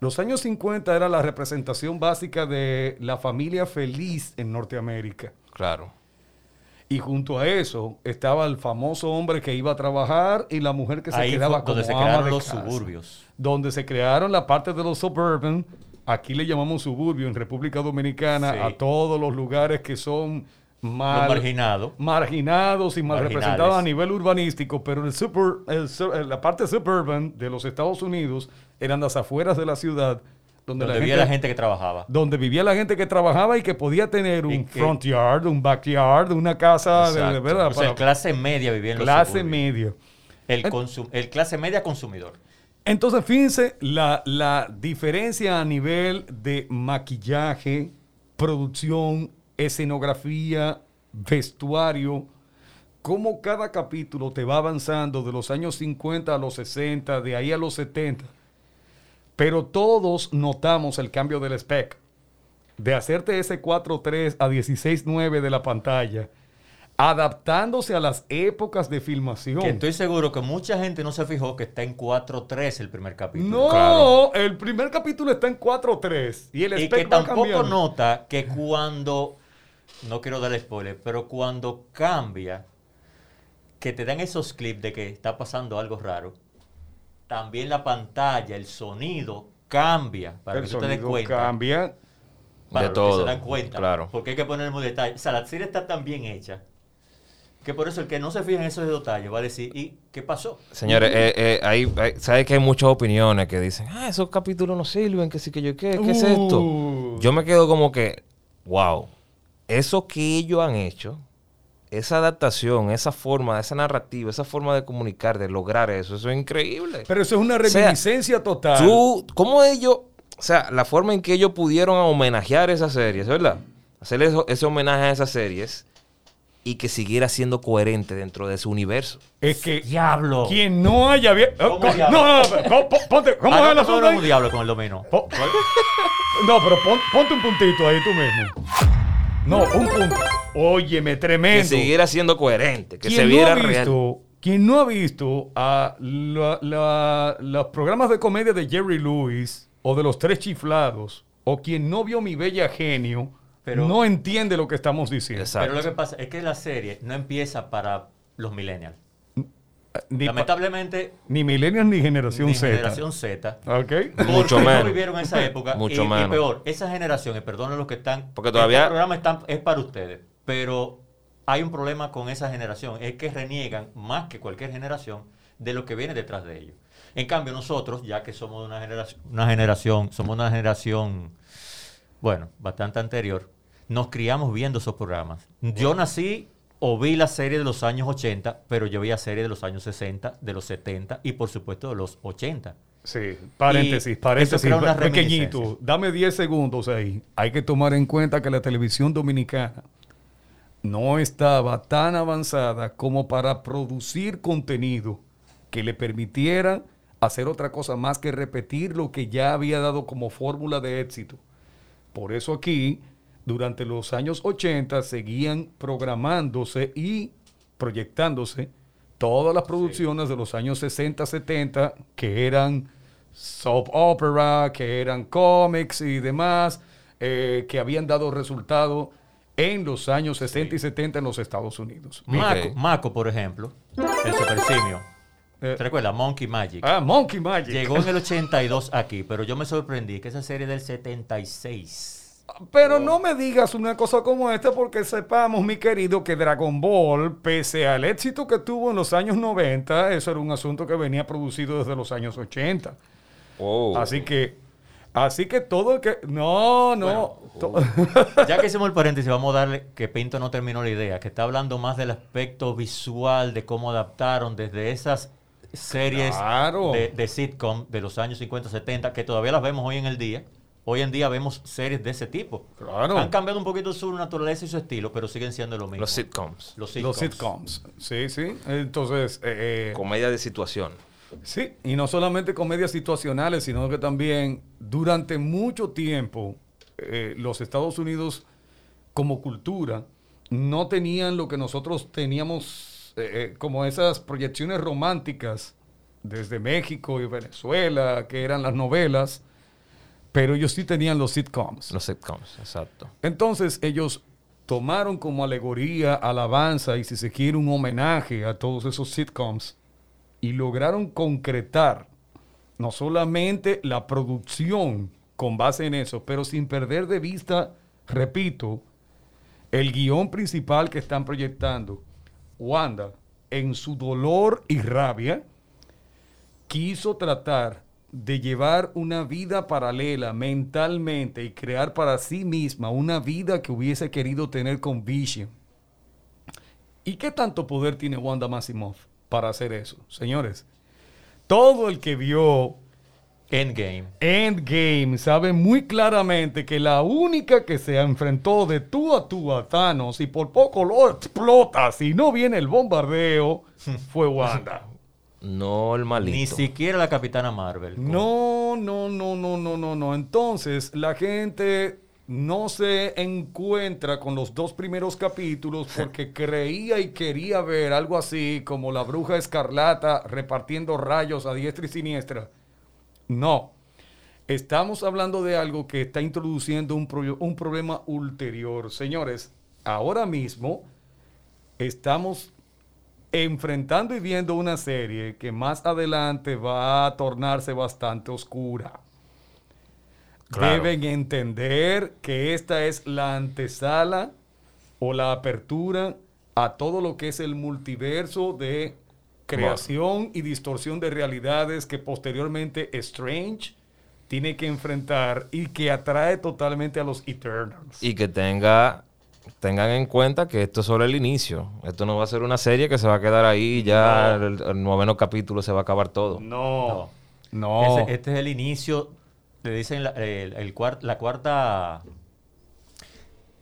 los años cincuenta era la representación básica de la familia feliz en Norteamérica. Claro. Y junto a eso estaba el famoso hombre que iba a trabajar y la mujer que se Ahí quedaba como ama de casa. Donde se crearon los suburbios. Donde se crearon la parte de los suburban. Aquí le llamamos suburbio en República Dominicana sí. a todos los lugares que son... Mal, marginado. marginados y mal Marginales. representados a nivel urbanístico, pero el super, el, la parte suburban de los Estados Unidos eran las afueras de la ciudad donde, donde la vivía gente, la gente que trabajaba. Donde vivía la gente que trabajaba y que podía tener un que, front yard, un backyard, una casa. De, de verdad, o sea, para, clase media vivía en los suburbios. Clase media. El, consum, el clase media consumidor. Entonces, fíjense la, la diferencia a nivel de maquillaje, producción, escenografía, vestuario, cómo cada capítulo te va avanzando de los años cincuenta a los sesenta, de ahí a los setenta. Pero todos notamos el cambio del spec. de hacerte ese cuatro tres a dieciséis nueve de la pantalla, adaptándose a las épocas de filmación. Que estoy seguro que mucha gente no se fijó que está en cuatro tres el primer capítulo. No, claro. El primer capítulo está en cuatro tres. Y el y que tampoco nota que cuando, no quiero dar spoiler, pero cuando cambia, que te dan esos clips de que está pasando algo raro, también la pantalla, el sonido cambia. Para el que tú te des cuenta. Cambia para de todo. Que se dan cuenta. Claro. Porque hay que poner muy detalle. O sea, la serie está tan bien hecha que por eso el que no se fija en esos detalles va a decir, ¿y qué pasó? Señores, eh, eh, hay, hay, ¿sabes que hay muchas opiniones que dicen, ah, esos capítulos no sirven, que sí, que yo qué, qué uh. es esto? Yo me quedo como que, wow, eso que ellos han hecho, esa adaptación, esa forma, esa narrativa, esa forma de comunicar, de lograr eso, eso es increíble. Pero eso es una reminiscencia, o sea, total. Tú, ¿cómo ellos, o sea, la forma en que ellos pudieron homenajear esas series, ¿verdad? Hacerle ese homenaje a esas series. Y que siguiera siendo coherente dentro de su universo. Es que... ¡Diablo! Quien no haya... ¿Cómo no, no, no, no, ponte... ¿Cómo es el asunto ahí? Diablo con el dominio. Po, no, pero pon, ponte un puntito ahí tú mismo. No, un punto. Óyeme, tremendo. Que siguiera siendo coherente, que se viera no visto, real. Quien no ha visto a la, la, los programas de comedia de Jerry Lewis o de Los Tres Chiflados, o quien no vio Mi Bella Genio, pero no entiende lo que estamos diciendo. Exacto. Pero lo que pasa es que la serie no empieza para los millennials. Ni lamentablemente... Ni millennials ni generación ni Z. Ni generación Z. Okay. Mucho menos. No vivieron esa época. Mucho y, menos. Y peor, esas generaciones, perdonen los que están... Porque todavía... Este programa está, es para ustedes. Pero hay un problema con esa generación. Es que reniegan más que cualquier generación de lo que viene detrás de ellos. En cambio, nosotros, ya que somos una generación... Una generación... Somos una generación... Bueno, bastante anterior. Nos criamos viendo esos programas. Yo nací o vi la serie de los años ochenta, pero yo vi la serie de los años sesenta, de los setenta y, por supuesto, de los ochenta. Sí, paréntesis, y paréntesis. Pequeñito, dame diez segundos ahí. Hay que tomar en cuenta que la televisión dominicana no estaba tan avanzada como para producir contenido que le permitiera hacer otra cosa más que repetir lo que ya había dado como fórmula de éxito. Por eso aquí, durante los años ochenta, seguían programándose y proyectándose todas las producciones sí. de los años sesenta, setenta, que eran soap opera, que eran cómics y demás, eh, que habían dado resultado en los años sesenta sí. y setenta en los Estados Unidos. Maco, Maco, por ejemplo, el supersimio. ¿Te recuerdas? Monkey Magic. Ah, Monkey Magic. Llegó en el ochenta y dos aquí, pero yo me sorprendí que esa serie del setenta y seis. Pero no me digas una cosa como esta, porque sepamos, mi querido, que Dragon Ball, pese al éxito que tuvo en los años noventa, eso era un asunto que venía producido desde los años ochenta. Oh. Así que, así que todo el que... No, no. Bueno, oh. Ya que hicimos el paréntesis, vamos a darle que Pinto no terminó la idea, que está hablando más del aspecto visual, de cómo adaptaron desde esas... series claro. de, de sitcom de los años cincuenta, setenta, que todavía las vemos hoy en el día. Hoy en día vemos series de ese tipo. Claro. Han cambiado un poquito su naturaleza y su estilo, pero siguen siendo lo mismo. Los sitcoms. Los sitcoms. Los sitcoms. Sí, sí. Entonces... Eh, comedia de situación. Sí, y no solamente comedias situacionales, sino que también durante mucho tiempo eh, los Estados Unidos como cultura no tenían lo que nosotros teníamos Eh, eh, como esas proyecciones románticas desde México y Venezuela, que eran las novelas, pero ellos sí tenían los sitcoms. Los sitcoms, exacto. Entonces ellos tomaron como alegoría, alabanza y, si se quiere, un homenaje a todos esos sitcoms y lograron concretar no solamente la producción con base en eso, pero sin perder de vista, repito, el guión principal que están proyectando. Wanda, en su dolor y rabia, quiso tratar de llevar una vida paralela mentalmente y crear para sí misma una vida que hubiese querido tener con Vision. ¿Y qué tanto poder tiene Wanda Maximoff para hacer eso? Señores, todo el que vio Endgame. Endgame sabe muy claramente que la única que se enfrentó de tú a tú a Thanos y por poco lo explota si no viene el bombardeo fue Wanda. Normalito. Ni siquiera la Capitana Marvel. ¿Cómo? No, no, no, no, no, no, no. Entonces la gente no se encuentra con los dos primeros capítulos porque creía y quería ver algo así como la Bruja Escarlata repartiendo rayos a diestra y siniestra. No. Estamos hablando de algo que está introduciendo un, pro- un problema ulterior. Señores, ahora mismo estamos enfrentando y viendo una serie que más adelante va a tornarse bastante oscura. Claro. Deben entender que esta es la antesala o la apertura a todo lo que es el multiverso de creación wow. y distorsión de realidades que posteriormente Strange tiene que enfrentar y que atrae totalmente a los Eternals. Y que tenga, tengan en cuenta que esto es solo el inicio. Esto no va a ser una serie que se va a quedar ahí y ya no. el, el noveno capítulo se va a acabar todo. No, no. no. Ese, este es el inicio... Le dicen la, el, el cuart- la cuarta...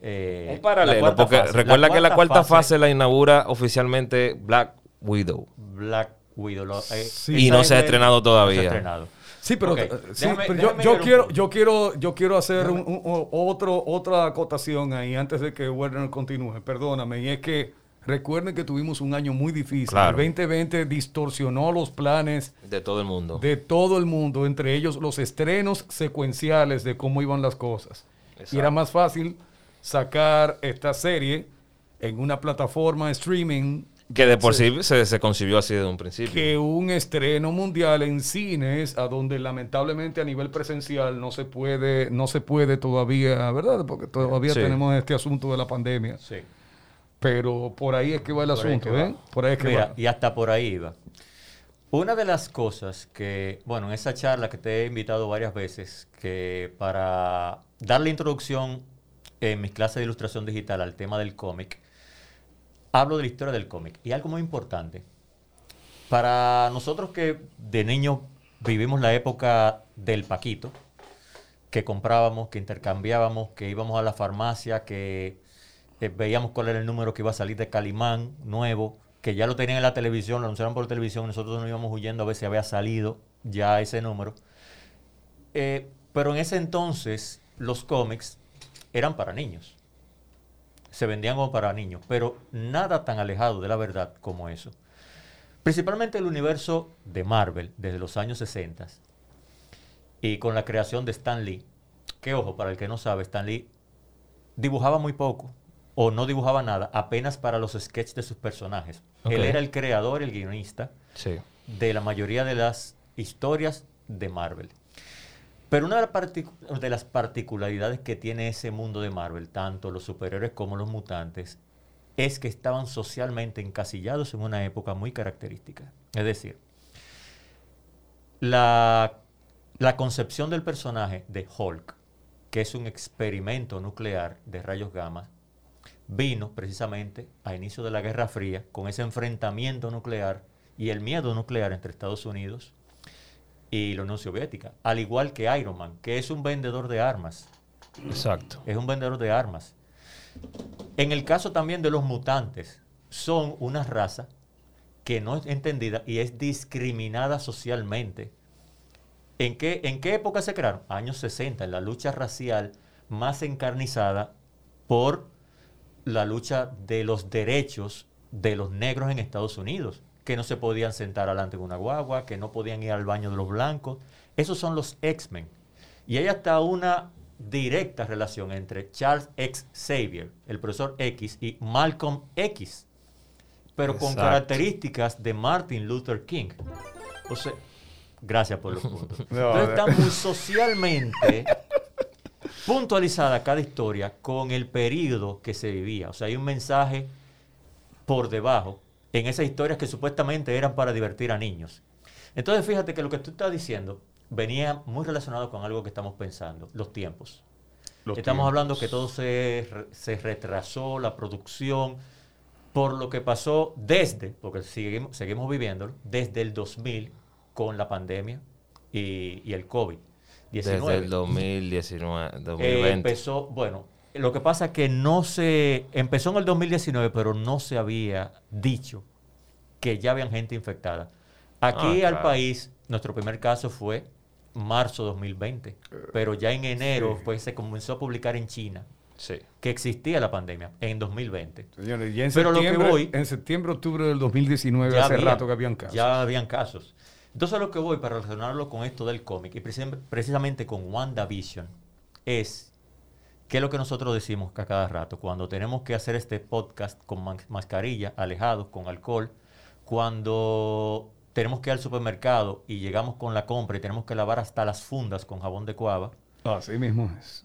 Eh, un paralelo, cuarta porque fase. Recuerda la que la cuarta fase, fase la inaugura oficialmente Black Widow. Black Widow. Lo, eh, sí, y no se ha estrenado todavía. No se ha estrenado. Sí, pero, okay. sí, déjame, pero yo, yo, quiero, un... yo, quiero, yo quiero hacer un, un, un, otro, otra acotación ahí antes de que Werner continúe. Perdóname. Y es que recuerden que tuvimos un año muy difícil. Claro. El veinte veinte distorsionó los planes de todo el mundo. De todo el mundo, entre ellos los estrenos secuenciales de cómo iban las cosas. Exacto. Y era más fácil sacar esta serie en una plataforma streaming. Que de por sí se, se concibió así desde un principio. Que un estreno mundial en cines, a donde lamentablemente a nivel presencial no se puede, no se puede todavía, ¿verdad? Porque todavía sí. tenemos este asunto de la pandemia. Sí. Pero por ahí es que va el por asunto, ¿eh? Por ahí es que Mira, va. Y hasta por ahí va. Una de las cosas que, bueno, en esa charla que te he invitado varias veces, que para darle introducción en mis clases de ilustración digital al tema del cómic, hablo de la historia del cómic. Y algo muy importante. Para nosotros que de niños vivimos la época del Paquito, que comprábamos, que intercambiábamos, que íbamos a la farmacia, que... Eh, veíamos cuál era el número que iba a salir de Calimán nuevo, que ya lo tenían en la televisión, lo anunciaron por televisión, nosotros nos íbamos huyendo a ver si había salido ya ese número. Eh, pero en ese entonces los cómics eran para niños. Se vendían como para niños, pero nada tan alejado de la verdad como eso. Principalmente el universo de Marvel desde los años sesenta y con la creación de Stan Lee, que ojo, para el que no sabe, Stan Lee dibujaba muy poco. O no dibujaba nada, apenas para los sketches de sus personajes. Okay. Él era el creador, el guionista sí. de la mayoría de las historias de Marvel. Pero una de las particularidades que tiene ese mundo de Marvel, tanto los superhéroes como los mutantes, es que estaban socialmente encasillados en una época muy característica. Es decir, la, la concepción del personaje de Hulk, que es un experimento nuclear de rayos gamma, vino precisamente a inicio de la Guerra Fría con ese enfrentamiento nuclear y el miedo nuclear entre Estados Unidos y la Unión Soviética, al igual que Iron Man, que es un vendedor de armas. Exacto. Es un vendedor de armas. En el caso también de los mutantes, son una raza que no es entendida y es discriminada socialmente. ¿En qué, en qué época se crearon? Años sesenta, en la lucha racial más encarnizada por... la lucha de los derechos de los negros en Estados Unidos, que no se podían sentar adelante en una guagua, que no podían ir al baño de los blancos. Esos son los X-Men. Y hay hasta una directa relación entre Charles X Xavier, el profesor X, y Malcolm X, pero Exacto. con características de Martin Luther King. O sea, gracias por los puntos. No, Entonces está muy socialmente... puntualizada cada historia con el periodo que se vivía. O sea, hay un mensaje por debajo en esas historias que supuestamente eran para divertir a niños. Entonces, fíjate que lo que tú estás diciendo venía muy relacionado con algo que estamos pensando, los tiempos. Los estamos tiempos. hablando que todo se, se retrasó, la producción, por lo que pasó desde, porque seguimos, seguimos viviéndolo, desde el dos mil con la pandemia y, y el COVID. diecinueve. Desde el dos mil diecinueve, dos mil veinte. Eh, empezó, bueno, lo que pasa es que no se... Empezó en el dos mil diecinueve, pero no se había dicho que ya habían gente infectada. Aquí ah, al claro. país, nuestro primer caso fue marzo dos mil veinte, pero ya en enero sí. pues, se comenzó a publicar en China sí. que existía la pandemia en dos mil veinte. Señores, ya en, pero lo que voy, en septiembre, octubre del dos mil diecinueve, hace había, rato que habían casos. Ya habían casos. Entonces a lo que voy, para relacionarlo con esto del cómic y precis precisamente con WandaVision, es que lo que nosotros decimos a cada rato, cuando tenemos que hacer este podcast con mascarilla, alejados, con alcohol, cuando tenemos que ir al supermercado y llegamos con la compra y tenemos que lavar hasta las fundas con jabón de cuava. Así mismo es.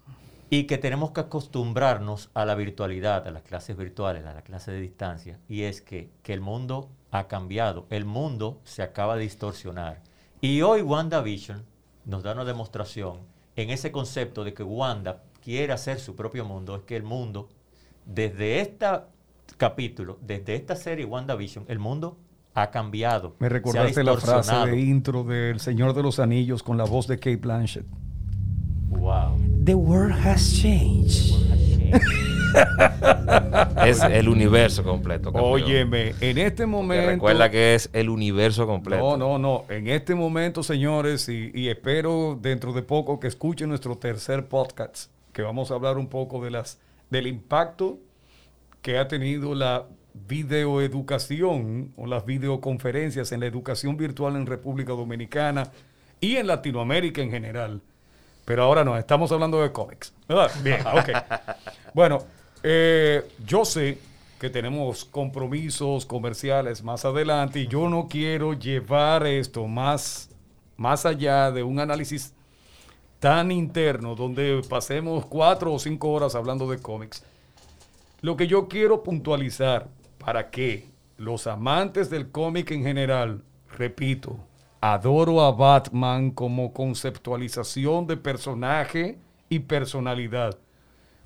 Y que tenemos que acostumbrarnos a la virtualidad, a las clases virtuales, a la clase de distancia. Y es que, que el mundo ha cambiado. El mundo se acaba de distorsionar. Y hoy WandaVision nos da una demostración en ese concepto de que Wanda quiere hacer su propio mundo. Es que el mundo, desde este capítulo, desde esta serie WandaVision, el mundo ha cambiado. Me recordaste la frase de intro del Señor de los Anillos con la voz de Cate Blanchett. Wow. The world has changed. The world has changed. Es el universo completo. Campeón. Óyeme, en este momento. Porque recuerda que es el universo completo. No, no, no. En este momento, señores, y, y espero dentro de poco que escuchen nuestro tercer podcast, que vamos a hablar un poco de las, del impacto que ha tenido la videoeducación o las videoconferencias en la educación virtual en República Dominicana y en Latinoamérica en general. Pero ahora no, estamos hablando de cómics. Ah, bien, ok. Bueno, eh, yo sé que tenemos compromisos comerciales más adelante y yo no quiero llevar esto más, más allá de un análisis tan interno donde pasemos cuatro o cinco horas hablando de cómics. Lo que yo quiero puntualizar para que los amantes del cómic en general, repito, adoro a Batman como conceptualización de personaje y personalidad,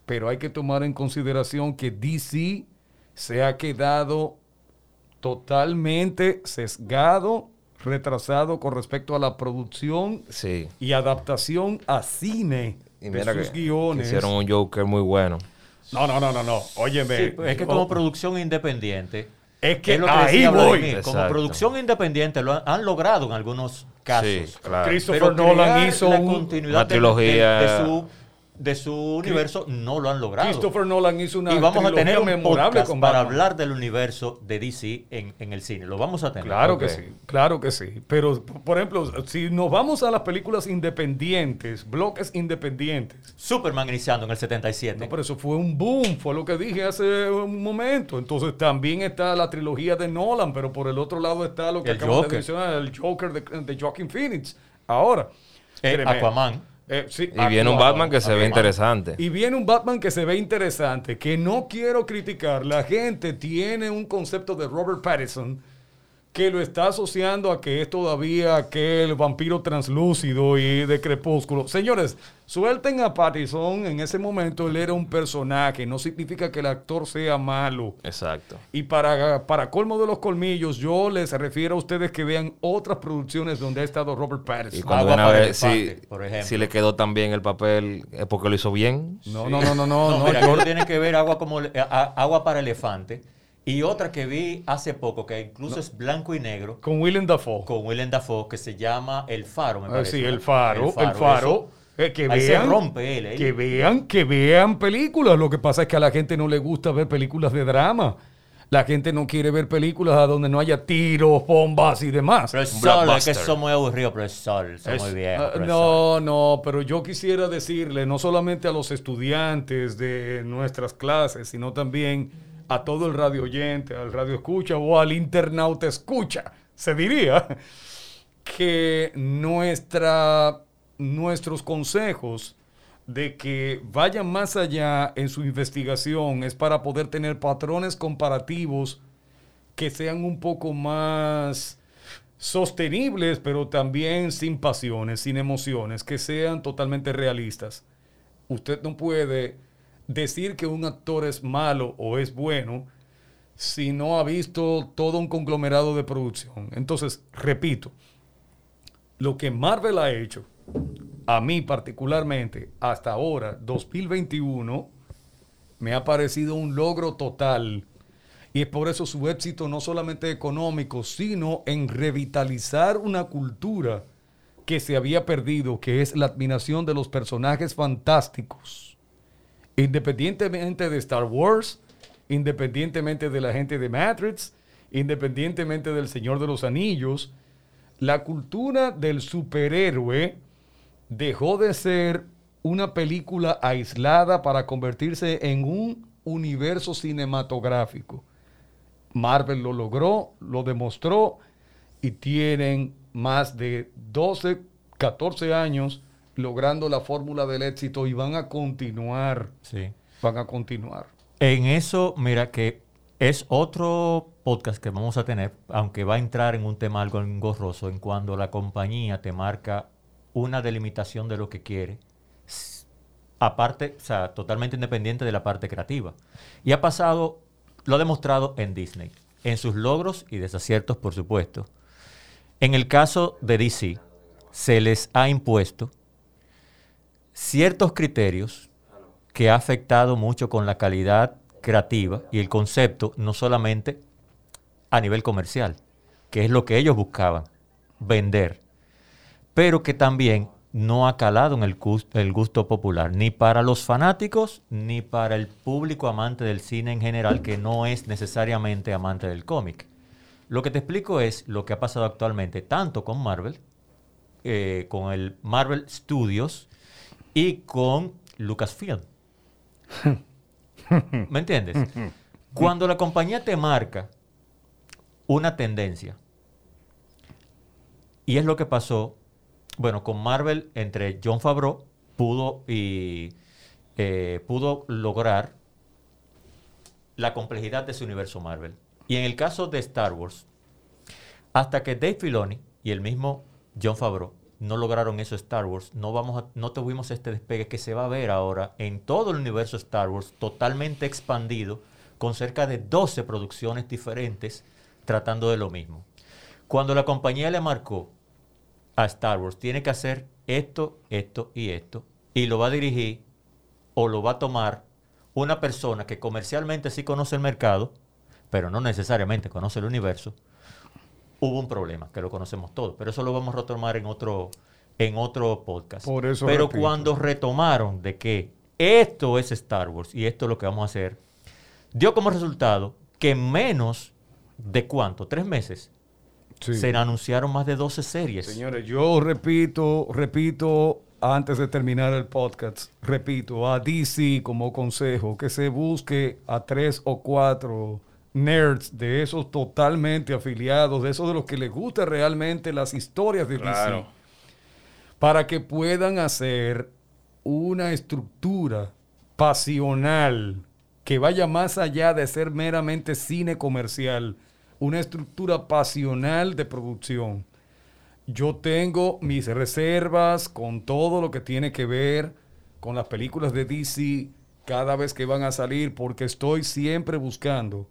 pero hay que tomar en consideración que D C se ha quedado totalmente sesgado, retrasado con respecto a la producción sí. y adaptación a cine y de sus que, guiones. Que hicieron un Joker muy bueno. No, no, no, no, no. Óyeme. Sí, pues es que como oh. producción independiente. Es que, es lo que ahí voy. Vladimir, como producción independiente lo han, han logrado en algunos casos. Sí, claro. Christopher Nolan hizo la continuidad una trilogía. De, de, de, su, de su universo ¿Qué? No lo han logrado. Christopher Nolan hizo una y vamos a tener un memorable podcast para hablar del universo de D C en, en el cine. Lo vamos a tener. Claro okay. que sí, claro que sí. Pero, por ejemplo, si nos vamos a las películas independientes, bloques independientes. Superman iniciando en el setenta y siete. No, pero eso fue un boom, fue lo que dije hace un momento. Entonces también está la trilogía de Nolan, pero por el otro lado está lo que acabamos de mencionar, el Joker de, de Joaquin Phoenix. Ahora. Eh, Aquaman. Eh, sí, y viene Aquaman, un Batman que se Aquaman. ve interesante. Y viene un Batman que se ve interesante, que no quiero criticar. La gente tiene un concepto de Robert Pattinson que lo está asociando a que es todavía aquel vampiro translúcido y de Crepúsculo. Señores, suelten a Pattinson. En ese momento él era un personaje. No significa que el actor sea malo. Exacto. Y para, para colmo de los colmillos, yo les refiero a ustedes que vean otras producciones donde ha estado Robert Pattinson. Y cuando ven a ver si, por ejemplo, si le quedó tan bien el papel, ¿es porque lo hizo bien? No, sí. no, no, no. no, no, no mira, yo... tiene que ver agua, como, a, agua para elefante. Y otra que vi hace poco, que incluso no. es blanco y negro. Con Willem Dafoe. Con Willem Dafoe, que se llama El Faro, me parece. Ah, sí, El Faro, El Faro. El Faro. Eh, que ahí vean, se rompe él. ¿eh? Que vean, que vean películas. Lo que pasa es que a la gente no le gusta ver películas de drama. La gente no quiere ver películas a donde no haya tiros, bombas y demás. Pero sol, es que son muy aburridos, pero sol, son es, muy bien. Uh, no, no, pero yo quisiera decirle, no solamente a los estudiantes de nuestras clases, sino también a todo el radio oyente, al radio escucha o al internauta escucha, se diría, que nuestra, nuestros consejos de que vayan más allá en su investigación es para poder tener patrones comparativos que sean un poco más sostenibles, pero también sin pasiones, sin emociones, que sean totalmente realistas. Usted no puede decir que un actor es malo o es bueno si no ha visto todo un conglomerado de producción. Entonces, repito, lo que Marvel ha hecho, a mí particularmente, hasta ahora, dos mil veintiuno, me ha parecido un logro total. Y es por eso su éxito no solamente económico, sino en revitalizar una cultura que se había perdido, que es la admiración de los personajes fantásticos. Independientemente de Star Wars, independientemente de la gente de Matrix, independientemente del Señor de los Anillos, la cultura del superhéroe dejó de ser una película aislada para convertirse en un universo cinematográfico. Marvel lo logró, lo demostró, y tienen más de doce, catorce años logrando la fórmula del éxito y van a continuar. Sí. Van a continuar. En eso, mira, que es otro podcast que vamos a tener, aunque va a entrar en un tema algo engorroso, en cuando la compañía te marca una delimitación de lo que quiere, aparte, o sea, totalmente independiente de la parte creativa. Y ha pasado, lo ha demostrado en Disney, en sus logros y desaciertos, por supuesto. En el caso de D C, se les ha impuesto ciertos criterios que ha afectado mucho con la calidad creativa y el concepto, no solamente a nivel comercial, que es lo que ellos buscaban, vender, pero que también no ha calado en el gusto, el gusto popular, ni para los fanáticos, ni para el público amante del cine en general, que no es necesariamente amante del cómic. Lo que te explico es lo que ha pasado actualmente, tanto con Marvel, eh, con el Marvel Studios y con Lucasfilm. ¿Me entiendes? Cuando la compañía te marca una tendencia, y es lo que pasó, bueno, con Marvel, entre Jon Favreau pudo, y, eh, pudo lograr la complejidad de su universo Marvel. Y en el caso de Star Wars, hasta que Dave Filoni y el mismo Jon Favreau no lograron eso Star Wars, no, vamos a, no tuvimos este despegue que se va a ver ahora en todo el universo Star Wars, totalmente expandido, con cerca de doce producciones diferentes tratando de lo mismo. Cuando la compañía le marcó a Star Wars, tiene que hacer esto, esto y esto, y lo va a dirigir o lo va a tomar una persona que comercialmente sí conoce el mercado, pero no necesariamente conoce el universo, hubo un problema, que lo conocemos todos, pero eso lo vamos a retomar en otro, en otro podcast. Por eso pero repito. Cuando retomaron de que esto es Star Wars y esto es lo que vamos a hacer, dio como resultado que en menos de ¿cuánto? ¿Tres meses? Sí. Se anunciaron más de doce series. Señores, yo repito, repito, antes de terminar el podcast, repito, a D C como consejo, que se busque a tres o cuatro nerds, de esos totalmente afiliados, de esos de los que les gusta realmente las historias de claro. D C, para que puedan hacer una estructura pasional que vaya más allá de ser meramente cine comercial, una estructura pasional de producción. Yo tengo mis reservas con todo lo que tiene que ver con las películas de D C cada vez que van a salir, porque estoy siempre buscando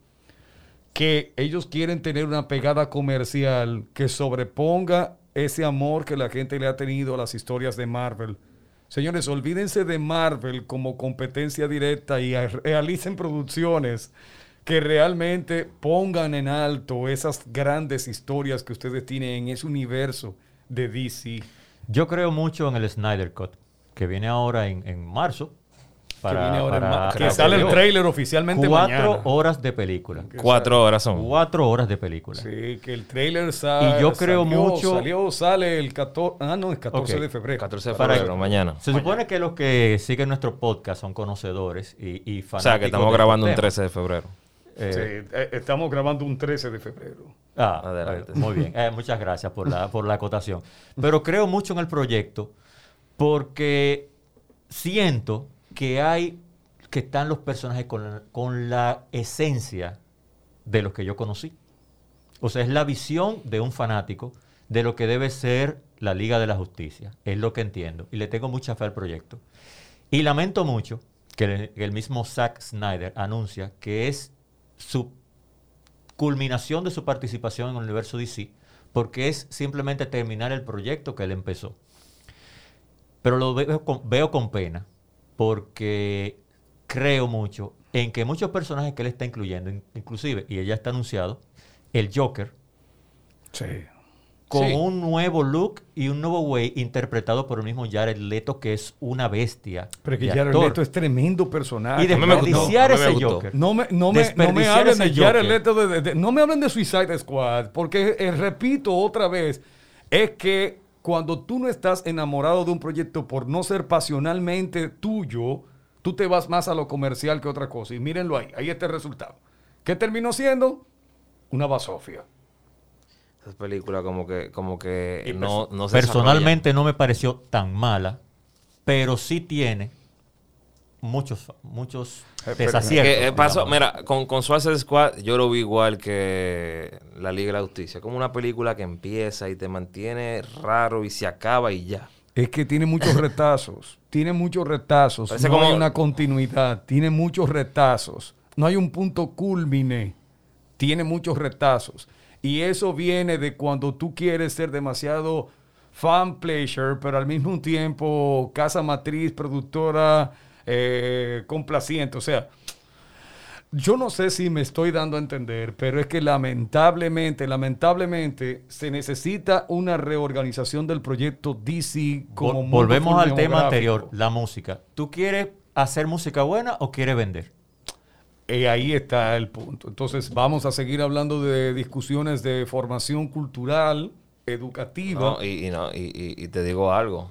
que ellos quieren tener una pegada comercial que sobreponga ese amor que la gente le ha tenido a las historias de Marvel. Señores, olvídense de Marvel como competencia directa y realicen producciones que realmente pongan en alto esas grandes historias que ustedes tienen en ese universo de D C. Yo creo mucho en el Snyder Cut, que viene ahora en, en marzo. Para, que, viene ahora para, para, que para sale el tráiler oficialmente mañana. Cuatro horas de película. Cuatro horas son. Cuatro horas de película. Sí, que el tráiler sale. Y yo creo salió, mucho. Salió, sale el catorce. Ah, no, el catorce okay. de febrero. catorce de febrero, para, mañana. Se mañana. supone que los que siguen nuestro podcast son conocedores y, y fanáticos. O sea, que estamos grabando un trece de febrero. Eh, sí, estamos grabando un trece de febrero. Ah, adelante. Muy bien. Eh, muchas gracias por la, por la acotación. Pero creo mucho en el proyecto porque siento que hay, que están los personajes con la, con la esencia de los que yo conocí. O sea, es la visión de un fanático de lo que debe ser la Liga de la Justicia. Es lo que entiendo. Y le tengo mucha fe al proyecto. Y lamento mucho que el, el mismo Zack Snyder anuncia que es su culminación de su participación en el universo D C, porque es simplemente terminar el proyecto que él empezó. Pero lo veo con, veo con pena, porque creo mucho en que muchos personajes que él está incluyendo, inclusive, y ella está anunciado, el Joker, sí. con sí. un nuevo look y un nuevo way interpretado por el mismo Jared Leto, que es una bestia. Pero que Jared Leto es tremendo personaje. Y desperdiciar ese Joker. No me, no me, no me hablen de Jared Leto, de, de, de, no me hablen de Suicide Squad, porque eh, repito otra vez, es que cuando tú no estás enamorado de un proyecto por no ser pasionalmente tuyo, tú te vas más a lo comercial que otra cosa. Y mírenlo ahí, ahí está el resultado. ¿Qué terminó siendo? Una basofia. Esas películas como que, como que no, no se Personalmente desarrollan. No me pareció tan mala, pero sí tiene muchos, muchos desaciertos. Que, eh, paso, mira, con, con Suicide Squad yo lo vi igual que la Liga de la Justicia. Como una película que empieza y te mantiene raro y se acaba y ya. Es que tiene muchos retazos. Tiene muchos retazos. Parece no como... hay una continuidad. Tiene muchos retazos. No hay un punto cúlmine. Tiene muchos retazos. Y eso viene de cuando tú quieres ser demasiado fan pleasure, pero al mismo tiempo casa matriz, productora, eh, complaciente. O sea, yo no sé si me estoy dando a entender, pero es que lamentablemente, lamentablemente se necesita una reorganización del proyecto D C como Vol- Volvemos al tema anterior, la música. ¿Tú quieres hacer música buena o quieres vender? Eh, ahí está el punto. Entonces, vamos a seguir hablando de discusiones de formación cultural, educativa. No, y, y, no, y, y, y te digo algo.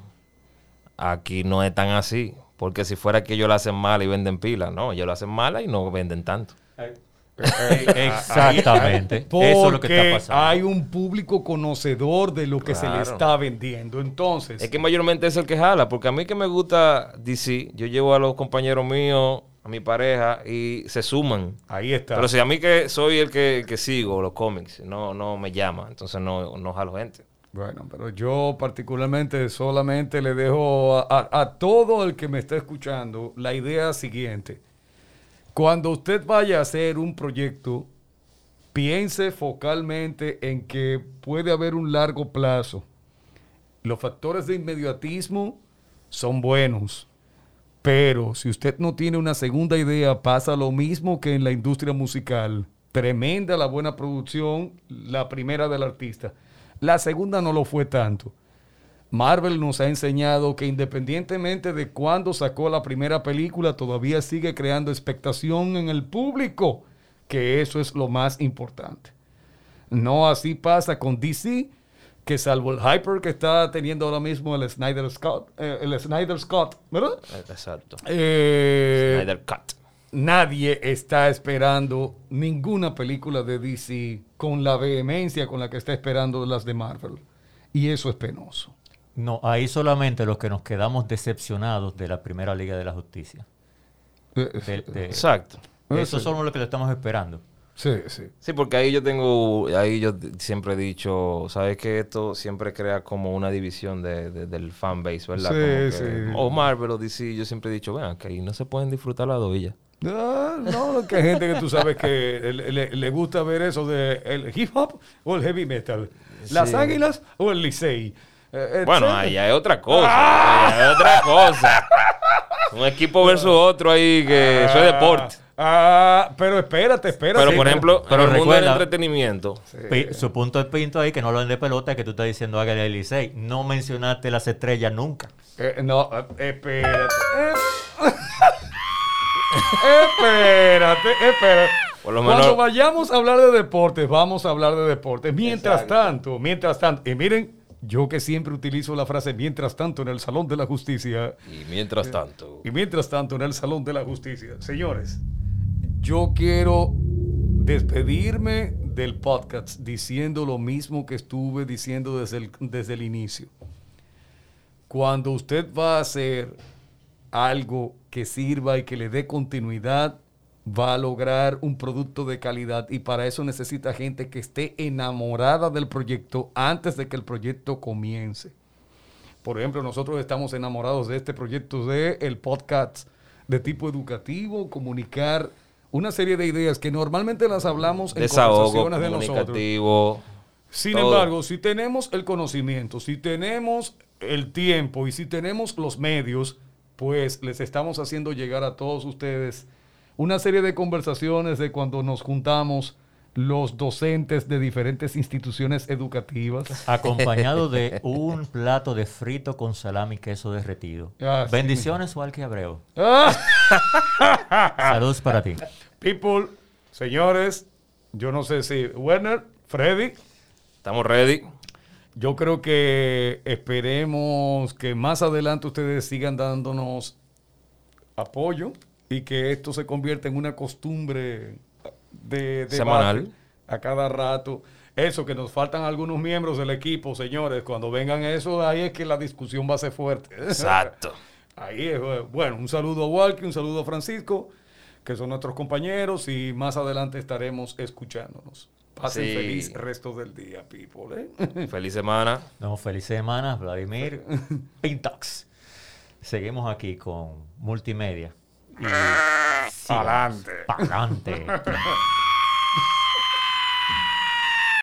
Aquí no es tan así. Porque si fuera que ellos la hacen mala y venden pila. No, ellos la hacen mala y no venden tanto. Eh, eh, exactamente. Porque eso es lo que está pasando. Hay un público conocedor de lo que claro. se le está vendiendo. Entonces... Es que mayormente es el que jala. Porque a mí que me gusta D C, yo llevo a los compañeros míos... a mi pareja, y se suman. Ahí está. Pero si a mí que soy el que, el que sigo los cómics, no, no me llama, entonces no, no jalo gente. Bueno, pero yo particularmente solamente le dejo a, a, a todo el que me está escuchando la idea siguiente. Cuando usted vaya a hacer un proyecto, piense focalmente en que puede haber un largo plazo. Los factores de inmediatismo son buenos. Pero si usted no tiene una segunda idea, pasa lo mismo que en la industria musical. Tremenda la buena producción, la primera del artista. La segunda no lo fue tanto. Marvel nos ha enseñado que independientemente de cuándo sacó la primera película, todavía sigue creando expectación en el público, que eso es lo más importante. No así pasa con D C, que salvo el hyper que está teniendo ahora mismo el Snyder Scott, eh, el Snyder Scott, ¿verdad? Exacto. Eh, Snyder Cut. Nadie está esperando ninguna película de D C con la vehemencia con la que está esperando las de Marvel. Y eso es penoso. No, ahí solamente los que nos quedamos decepcionados de la primera Liga de la Justicia. Eh, de, de, exacto. Eso somos los que lo estamos esperando. Sí, sí. Sí, porque ahí yo tengo, ahí yo siempre he dicho, ¿sabes qué? Esto siempre crea como una división de, de, del fanbase, ¿verdad? Sí, como que, sí. O Marvel o D C, yo siempre he dicho, bueno, que ahí no se pueden disfrutar las dos ya. No, no, que hay gente que tú sabes que le, le, le gusta ver eso de el hip hop o el heavy metal, las sí. águilas o el Licey. Eh, bueno, ahí hay otra cosa, ¡ah! Ahí hay otra cosa. Un equipo versus otro ahí que eso es deporte. Ah, pero espérate, espérate. Pero, sí, por ejemplo, pero, pero en el mundo recuerda, del entretenimiento. Sí. Pi, su punto de pinto ahí, que no lo den de pelota, que tú estás diciendo Águila del Licey. No mencionaste las estrellas nunca. Eh, no, espérate. Eh, espérate, espérate. Por lo menos, cuando vayamos a hablar de deportes, vamos a hablar de deportes. Mientras exacto. tanto, mientras tanto, y miren, yo que siempre utilizo la frase mientras tanto en el Salón de la Justicia. Y mientras tanto. Y mientras tanto en el Salón de la Justicia. Señores, yo quiero despedirme del podcast diciendo lo mismo que estuve diciendo desde el, desde el inicio. Cuando usted va a hacer algo que sirva y que le dé continuidad, va a lograr un producto de calidad y para eso necesita gente que esté enamorada del proyecto antes de que el proyecto comience. Por ejemplo, nosotros estamos enamorados de este proyecto de el podcast de tipo educativo, comunicar una serie de ideas que normalmente las hablamos en desahogo, conversaciones de nosotros. Sin todo. Embargo, si tenemos el conocimiento, si tenemos el tiempo y si tenemos los medios, pues les estamos haciendo llegar a todos ustedes una serie de conversaciones de cuando nos juntamos los docentes de diferentes instituciones educativas. Acompañado de un plato de frito con salami y queso derretido. Ah, bendiciones, sí, Walkie Abreu. Ah. Saludos para ti. People, señores, yo no sé si... Werner, Freddy. Estamos ready. Yo creo que esperemos que más adelante ustedes sigan dándonos apoyo y que esto se convierta en una costumbre... De, de semanal a cada rato. Eso, que nos faltan algunos miembros del equipo, señores, cuando vengan eso, ahí es que la discusión va a ser fuerte. Exacto. Ahí es. Bueno, un saludo a Walkie, un saludo a Francisco, que son nuestros compañeros, y más adelante estaremos escuchándonos. Pasen sí. Feliz resto del día, people, ¿eh? Feliz semana. No, feliz semana, Vladimir. Pintox. Seguimos aquí con multimedia. Y... Sí, adelante. Adelante.